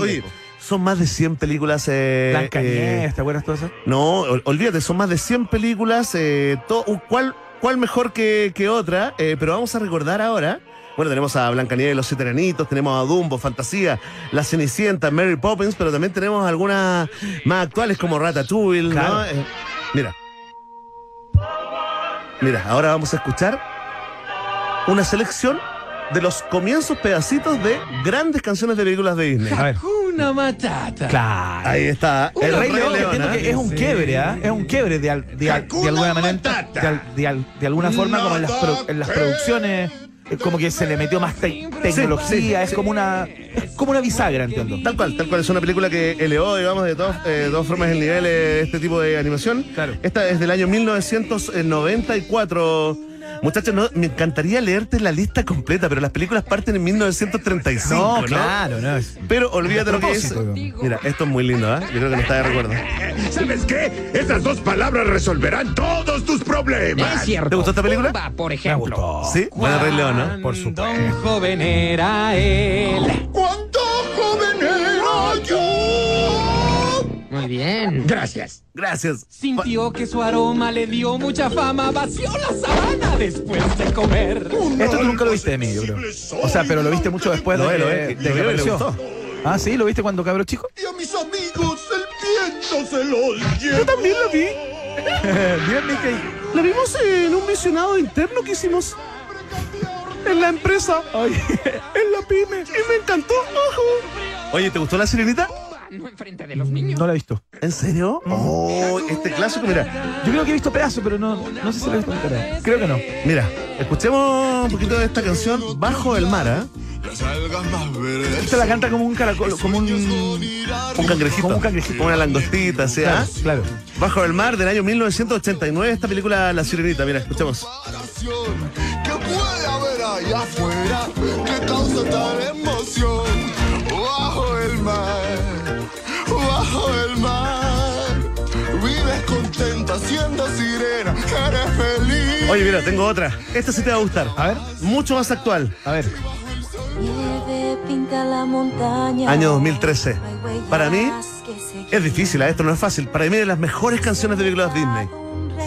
Oye, son más de 100 películas. Blancanieves, ¿te acuerdas todo eso? No, olvídate, son más de 100 películas. ¿Cuál mejor que otra? Pero vamos a recordar ahora. Bueno, tenemos a Blancanieves y los Siete Enanitos, tenemos a Dumbo, Fantasía, La Cenicienta, Mary Poppins, pero también tenemos algunas más actuales como Ratatouille, claro, ¿no? Mira. Mira, ahora vamos a escuchar una selección de los comienzos, pedacitos de grandes canciones de películas de Disney. A ver. Una Matata. Claro. Ahí está. El Rey León. Es un quiebre, ¿ah? Es un quiebre de alguna manera. De alguna forma, como en las producciones. Como que se le metió más tecnología, sí. Es como una bisagra, entiendo. Tal cual, es una película que elevó, digamos, de dos formas el nivel de este tipo de animación. Claro. Esta es del año 1994. Muchachos, no, me encantaría leerte la lista completa, pero las películas parten en 1935, ¿no? Claro, no. Pero olvídate lo que es. Mira, esto es muy lindo, ¿eh? Yo creo que no está de recuerdo. ¿Sabes qué? Esas dos palabras resolverán todos tus problemas. Es cierto. ¿Te gustó esta película? Pumba, por ejemplo. ¿Sí? Bueno, Rey León, ¿no? Por supuesto. ¿Cuánto joven era él? ¿Cuánto joven era yo? Muy bien. Gracias. Sintió que su aroma le dio mucha fama, vació la sabana después de comer. Esto tú nunca lo viste de mí, yo creo. O sea, pero lo viste mucho después de que apareció. Ah, ¿sí? ¿Lo viste cuando cabro chico? Y a mis amigos el viento se los llevó. Yo también la vi. Bien, Mickey. La vimos en un visionado interno que hicimos en la empresa. Ay, en la pyme. Y me encantó. Oye, ¿te gustó La Sirenita? No, enfrente de los niños. No la he visto. ¿En serio? Oh, este clásico, mira. Yo creo que he visto pedazos, pero no sé si la he visto entera. Creo que no. Mira, escuchemos un poquito de esta canción, Bajo el Mar, ¿eh? Esta la canta como un caracol, como un cangrejito. Como un cangrejito. Como una langostita, ¿sí? Claro, claro. Bajo el Mar, del año 1989, esta película La Sirenita. Mira, escuchemos. Que puede haber ahí afuera, que causa tal emoción. Bajo el mar. Bajo el mar, vives contenta siendo sirena, eres feliz. Oye, mira, tengo otra. Esta sí te va a gustar. A ver. Mucho más actual. A ver. Nieve pinta la montaña. Año 2013. Para mí, es difícil, esto no es fácil. Para mí es de las mejores canciones de películas Disney.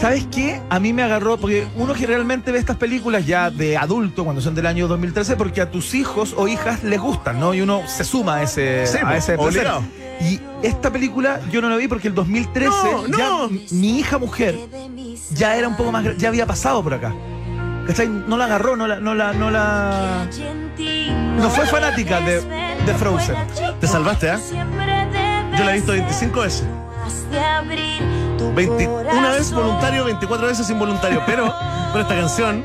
¿Sabes qué? A mí me agarró, porque uno que realmente ve estas películas ya de adulto, cuando son del año 2013, porque a tus hijos o hijas les gustan, ¿no? Y uno se suma a ese... Sí, a ese placer. Y esta película yo no la vi porque el 2013 mi hija mujer ya era un poco más... ya había pasado por acá. No la agarró, no fue fanática de Frozen. Te salvaste, ¿eh? Yo la he visto 25 veces. 21 vez voluntario, 24 veces involuntario. Pero esta canción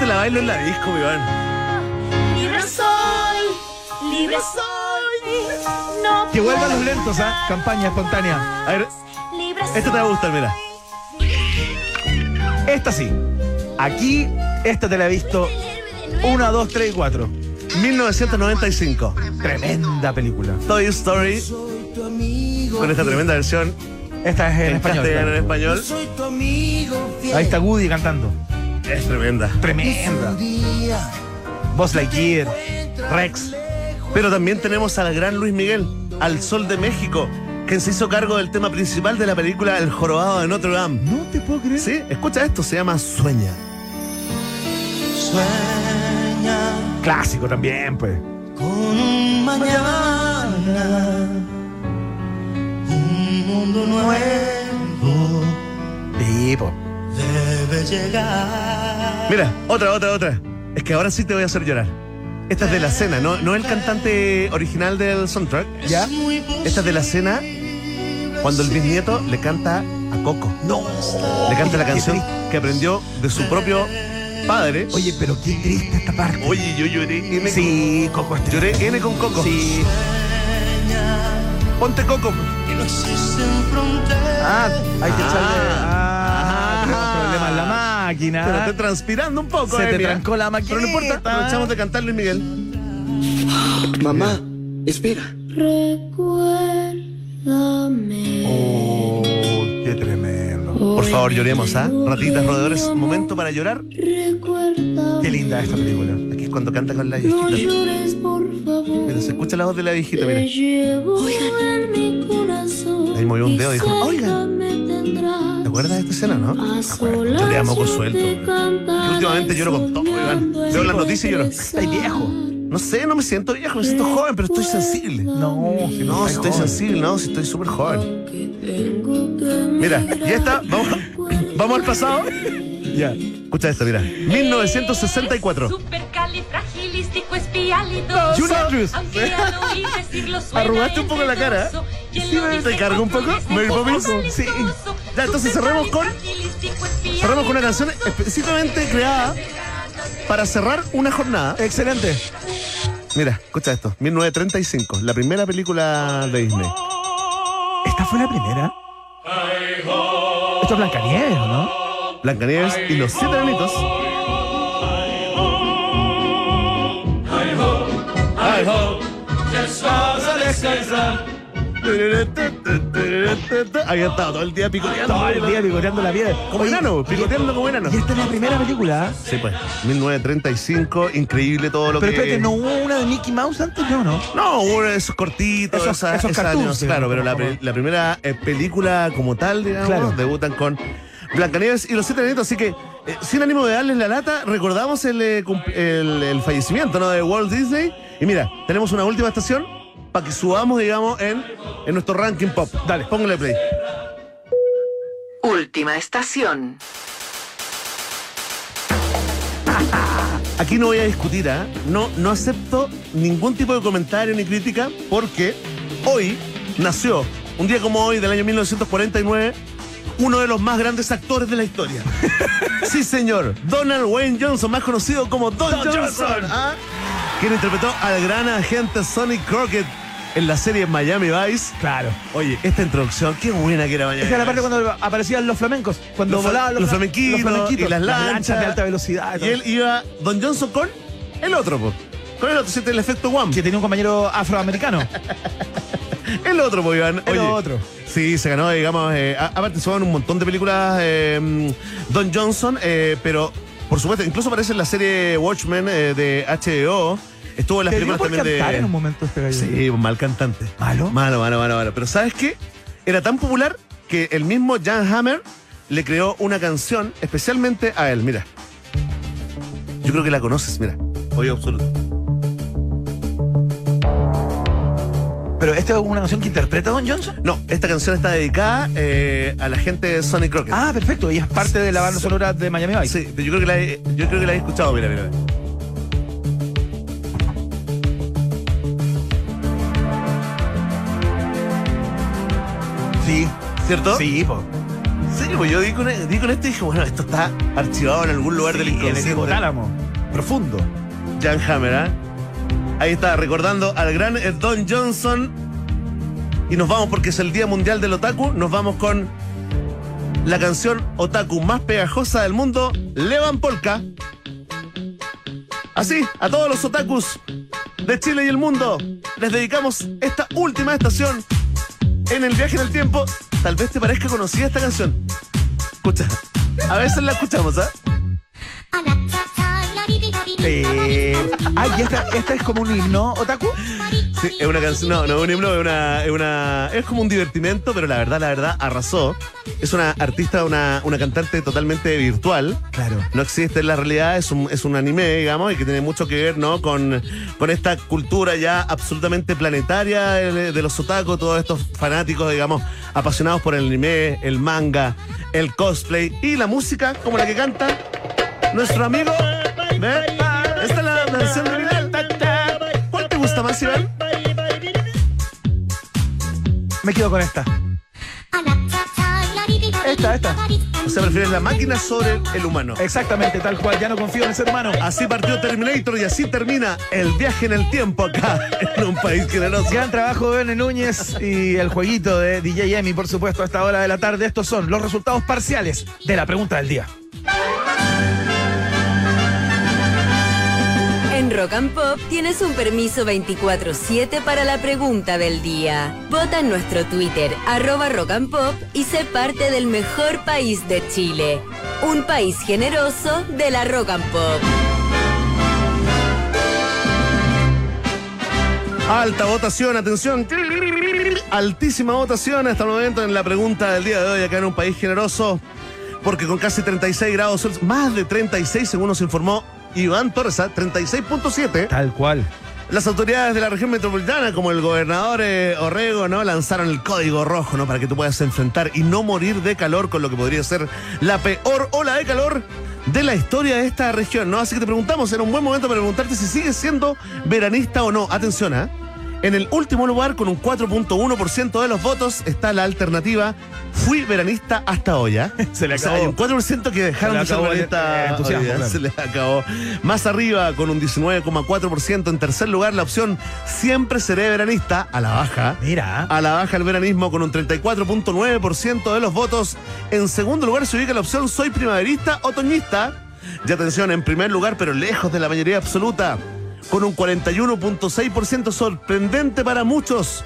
te la bailo en la disco, Iván. Libre soy, no. Que vuelvan los lentos, ¿ah? Campaña espontánea. A ver, esta te va a gustar, mira. Esta sí. Aquí, esta te la he visto 1, 2, 3 y 4. 1995. Tremenda película. Toy Story. Con esta tremenda versión. Esta es en español. Claro. En español. Soy tu amigo fiel. Ahí está Woody cantando. Es tremenda. Tremenda. Buzz Lightyear, Rex. Pero también tenemos al gran Luis Miguel, al Sol de México, que se hizo cargo del tema principal de la película El Jorobado de Notre Dame. No te puedo creer. Sí, escucha esto, se llama Sueña. Sueña. Clásico también, pues. Con un mañana. Mundo nuevo tipo debe llegar. Mira, otra. Es que ahora sí te voy a hacer llorar. Esta es de La Cena, no el cantante original del soundtrack. ¿Ya? Esta es de La Cena, cuando el bisnieto le canta a Coco. No. Le canta la canción que aprendió de su propio padre. Oye, pero qué triste esta parte. Oye, yo lloré N sí, con Coco. Lloré N con Coco. Sí. Ponte Coco. Ah, hay que echarle. Tenemos problemas en la máquina. Pero estoy transpirando un poco. Se te trancó la máquina. Pero no importa, aprovechamos de cantar, Luis Miguel. Mamá, Espera. Recuérdame. Oh, qué tremendo. Por favor, lloremos, ¿ah? Ratitas, rodeadores, un momento para llorar. Recuérdame. Qué linda esta película. Aquí es cuando canta con la viejita. No llores, por favor. Pero se escucha la voz de la viejita, mira. Oigan. Ahí movió un dedo y dijo, oigan. ¿Te acuerdas de esta escena, no? Yo le amo con suelto. Últimamente lloro con todo, Iván. Veo las noticias y lloro. Estás viejo. No sé, no me siento viejo, me siento joven, pero estoy sensible. No, si estoy sensible, no, si estoy súper joven. Mira, y esta, vamos al pasado. Ya, escucha esta, mira. 1964. June Andrews. Arrugaste un poco la cara, ¿eh? Sí, ¿te cargo un poco? ¿Mary Poppins? Sí. Ya, entonces cerramos con una canción específicamente creada para cerrar una jornada. Excelente. Mira, escucha esto. 1935, la primera película de Disney. ¿Esta fue la primera? Esto es Blancanieves, ¿o no? Blancanieves y los 7 Enanitos. Había estado todo el día picoteando. Todo el día picoteando la piedra. Como enano, picoteando como enano. Y esta es la primera película. Sí, pues. 1935, increíble todo lo que... Pero espérate, ¿no hubo una de Mickey Mouse antes? Yo no. No, hubo una de esos cortitos, esos cartoons. Claro, pero la primera película como tal, digamos, claro, debutan con Blancanieves y los 7 Enanitos, así que sin ánimo de darles la lata, recordamos el fallecimiento, ¿no?, de Walt Disney. Y mira, tenemos una última estación para que subamos, digamos, en nuestro ranking pop. Dale, póngale play. Última estación. Aquí no voy a discutir, ¿eh? No acepto ningún tipo de comentario ni crítica, porque hoy nació, un día como hoy del año 1949, uno de los más grandes actores de la historia. Sí, señor. Donald Wayne Johnson, más conocido como Don Johnson. ¿Ah? Quien interpretó al gran agente Sonny Crockett en la serie Miami Vice. Claro. Oye, esta introducción, qué buena que era Miami Vice. Esta es la parte cuando aparecían los flamencos. Cuando volaban los flamenquitos. Y las lanchas de alta velocidad. Y él iba, Don Johnson, con el otro, po. Con el otro, ¿sí? El efecto Wham. Que tenía un compañero afroamericano. El otro, pues, Iván. El otro. Sí, se ganó, digamos, aparte se van un montón de películas Don Johnson, pero por supuesto, incluso aparece en la serie Watchmen de HBO. Estuvo en las películas también de... en un momento este gallo. Sí, mal cantante. ¿Malo? Malo. Pero ¿sabes qué? Era tan popular que el mismo Jan Hammer le creó una canción especialmente a él. Mira. Yo creo que la conoces, mira. Oye, absoluto. ¿Pero esta es una canción que interpreta Don Johnson? No, esta canción está dedicada a la gente de Sonny Crockett. Ah, perfecto, y es parte de la banda sonora de Miami Vice. Sí, yo creo que la he escuchado, mira. Sí. ¿Cierto? Sí, po. Sí, pues yo di con esto y dije, bueno, esto está archivado en algún lugar del inconsciente. En el hipotálamo. Profundo. Jan Hammer, ¿ah? Ahí está, recordando al gran Don Johnson. Y nos vamos, porque es el Día Mundial del Otaku. Nos vamos con la canción otaku más pegajosa del mundo, Lee Van Polka. Así, a todos los otakus de Chile y el mundo, les dedicamos esta última estación en el viaje en el tiempo. Tal vez te parezca conocida esta canción. Escucha, a veces la escuchamos, ¿ah? Esta es como un himno otaku. Sí, es una canción, no es un himno, es como un divertimento, pero la verdad arrasó. Es una artista, una cantante totalmente virtual. Claro. No existe en la realidad, es un anime, digamos, y que tiene mucho que ver, ¿no?, con esta cultura ya absolutamente planetaria de los otaku, todos estos fanáticos, digamos, apasionados por el anime, el manga, el cosplay y la música, como la que canta nuestro amigo. ¿Ves? Esta es la canción de Vidal. ¿Cuál te gusta más, Iván? Me quedo con esta. Esta. O sea, prefieres la máquina sobre el humano. Exactamente, tal cual. Ya no confío en el ser humano. Así partió Terminator y así termina el viaje en el tiempo acá, en un país generoso. Gran trabajo de Berna Núñez y el jueguito de DJ Emi, por supuesto, a esta hora de la tarde. Estos son los resultados parciales de la pregunta del día. En Rock and Pop tienes un permiso 24/7 para la pregunta del día. Vota en nuestro Twitter, @rockandpop, y sé parte del mejor país de Chile. Un país generoso de la Rock and Pop. Alta votación, atención. Altísima votación hasta el momento en la pregunta del día de hoy acá en Un País Generoso. Porque con casi 36 grados Celsius, más de 36 según nos informó Iván Torza, 36.7. Tal cual. Las autoridades de la región metropolitana, como el gobernador Orrego, ¿no?, lanzaron el código rojo, ¿no?, para que tú puedas enfrentar y no morir de calor con lo que podría ser la peor ola de calor de la historia de esta región, ¿no? Así que te preguntamos, era un buen momento para preguntarte si sigues siendo veranista o no. Atención, ¿eh? En el último lugar, con un 4.1% de los votos, está la alternativa fui veranista hasta hoy, ¿eh? Se le acabó. Hay un 4% que dejaron de ser veranista. Claro. Se le acabó. Más arriba, con un 19.4%. En tercer lugar, la opción siempre seré veranista, a la baja. Mira. A la baja el veranismo, con un 34.9% de los votos. En segundo lugar se ubica la opción soy primaverista, otoñista. Y atención, en primer lugar, pero lejos de la mayoría absoluta, con un 41.6%, sorprendente para muchos,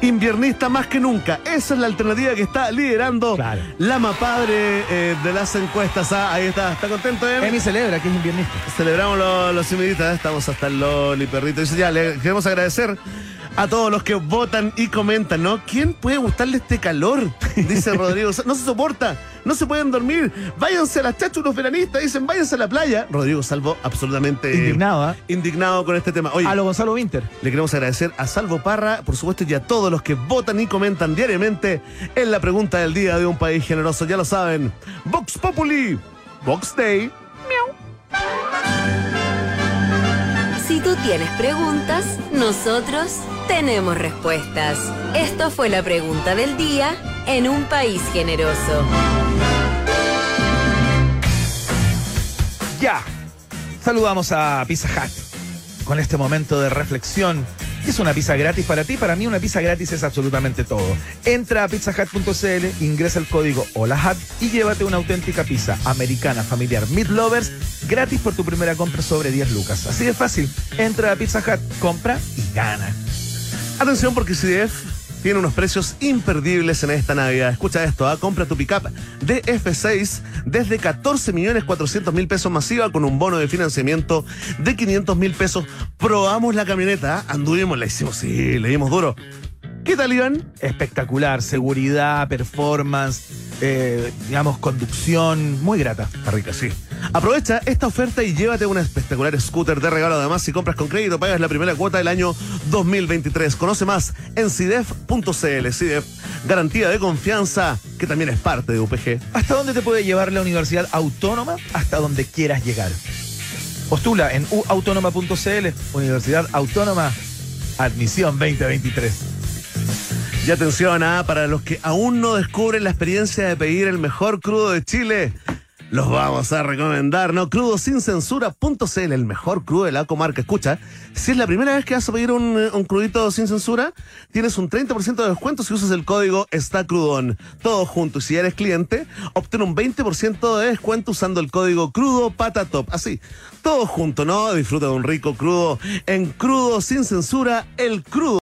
inviernista más que nunca. Esa es la alternativa que está liderando, claro, la mapadre de las encuestas. Ah, ahí está. ¿Está contento, Emi? Emi celebra que es inviernista. Celebramos los inviernizas. Estamos hasta el loli, perrito. Dice, ya, le queremos agradecer a todos los que votan y comentan, ¿no? ¿Quién puede gustarle este calor? Dice Rodrigo. No se soporta, no se pueden dormir, váyanse a las chachas los veranistas, dicen, váyanse a la playa. Rodrigo Salvo, absolutamente indignado, ¿eh?, indignado con este tema. Oye, a lo Gonzalo Winter. Le queremos agradecer a Salvo Parra, por supuesto, y a todos los que votan y comentan diariamente en la pregunta del día de Un País Generoso. Ya lo saben, Vox Populi, Vox Day. Si tú tienes preguntas, nosotros tenemos respuestas. Esto fue la pregunta del día en Un País Generoso. Ya, saludamos a Pizza Hut con este momento de reflexión. ¿Qué es una pizza gratis para ti? Para mí una pizza gratis es absolutamente todo. Entra a pizzahut.cl, ingresa el código HOLAHUT y llévate una auténtica pizza americana, familiar, meat lovers, gratis por tu primera compra sobre 10 lucas. Así de fácil. Entra a Pizza Hut, compra y gana. Atención, porque CDF tiene unos precios imperdibles en esta Navidad. Escucha esto, ¿eh? Compra tu pickup DF6 desde 14.400.000 pesos masiva con un bono de financiamiento de 500.000 pesos. Probamos la camioneta, ¿eh? Anduvimos, la hicimos, sí, le dimos duro. ¿Qué tal, Iván? Espectacular, seguridad, performance, digamos, conducción, muy grata. Está rica, sí. Aprovecha esta oferta y llévate un espectacular scooter de regalo. Además, si compras con crédito, pagas la primera cuota del año 2023. Conoce más en CIDEF.cl. CIDEF, garantía de confianza, que también es parte de UPG. ¿Hasta dónde te puede llevar la Universidad Autónoma? Hasta donde quieras llegar. Postula en uautónoma.cl. Universidad Autónoma, admisión 2023. Y atención, ¿ah?, para los que aún no descubren la experiencia de pedir el mejor crudo de Chile, los vamos a recomendar, ¿no? Crudosincensura.cl, el mejor crudo de la comarca. Escucha, si es la primera vez que vas a pedir un crudito sin censura, tienes un 30% de descuento si usas el código Está Crudón. Todo junto. Y si eres cliente, obtén un 20% de descuento usando el código Crudo Patatop. Así, todo junto, ¿no? Disfruta de un rico crudo en Crudo Sin Censura, el crudo.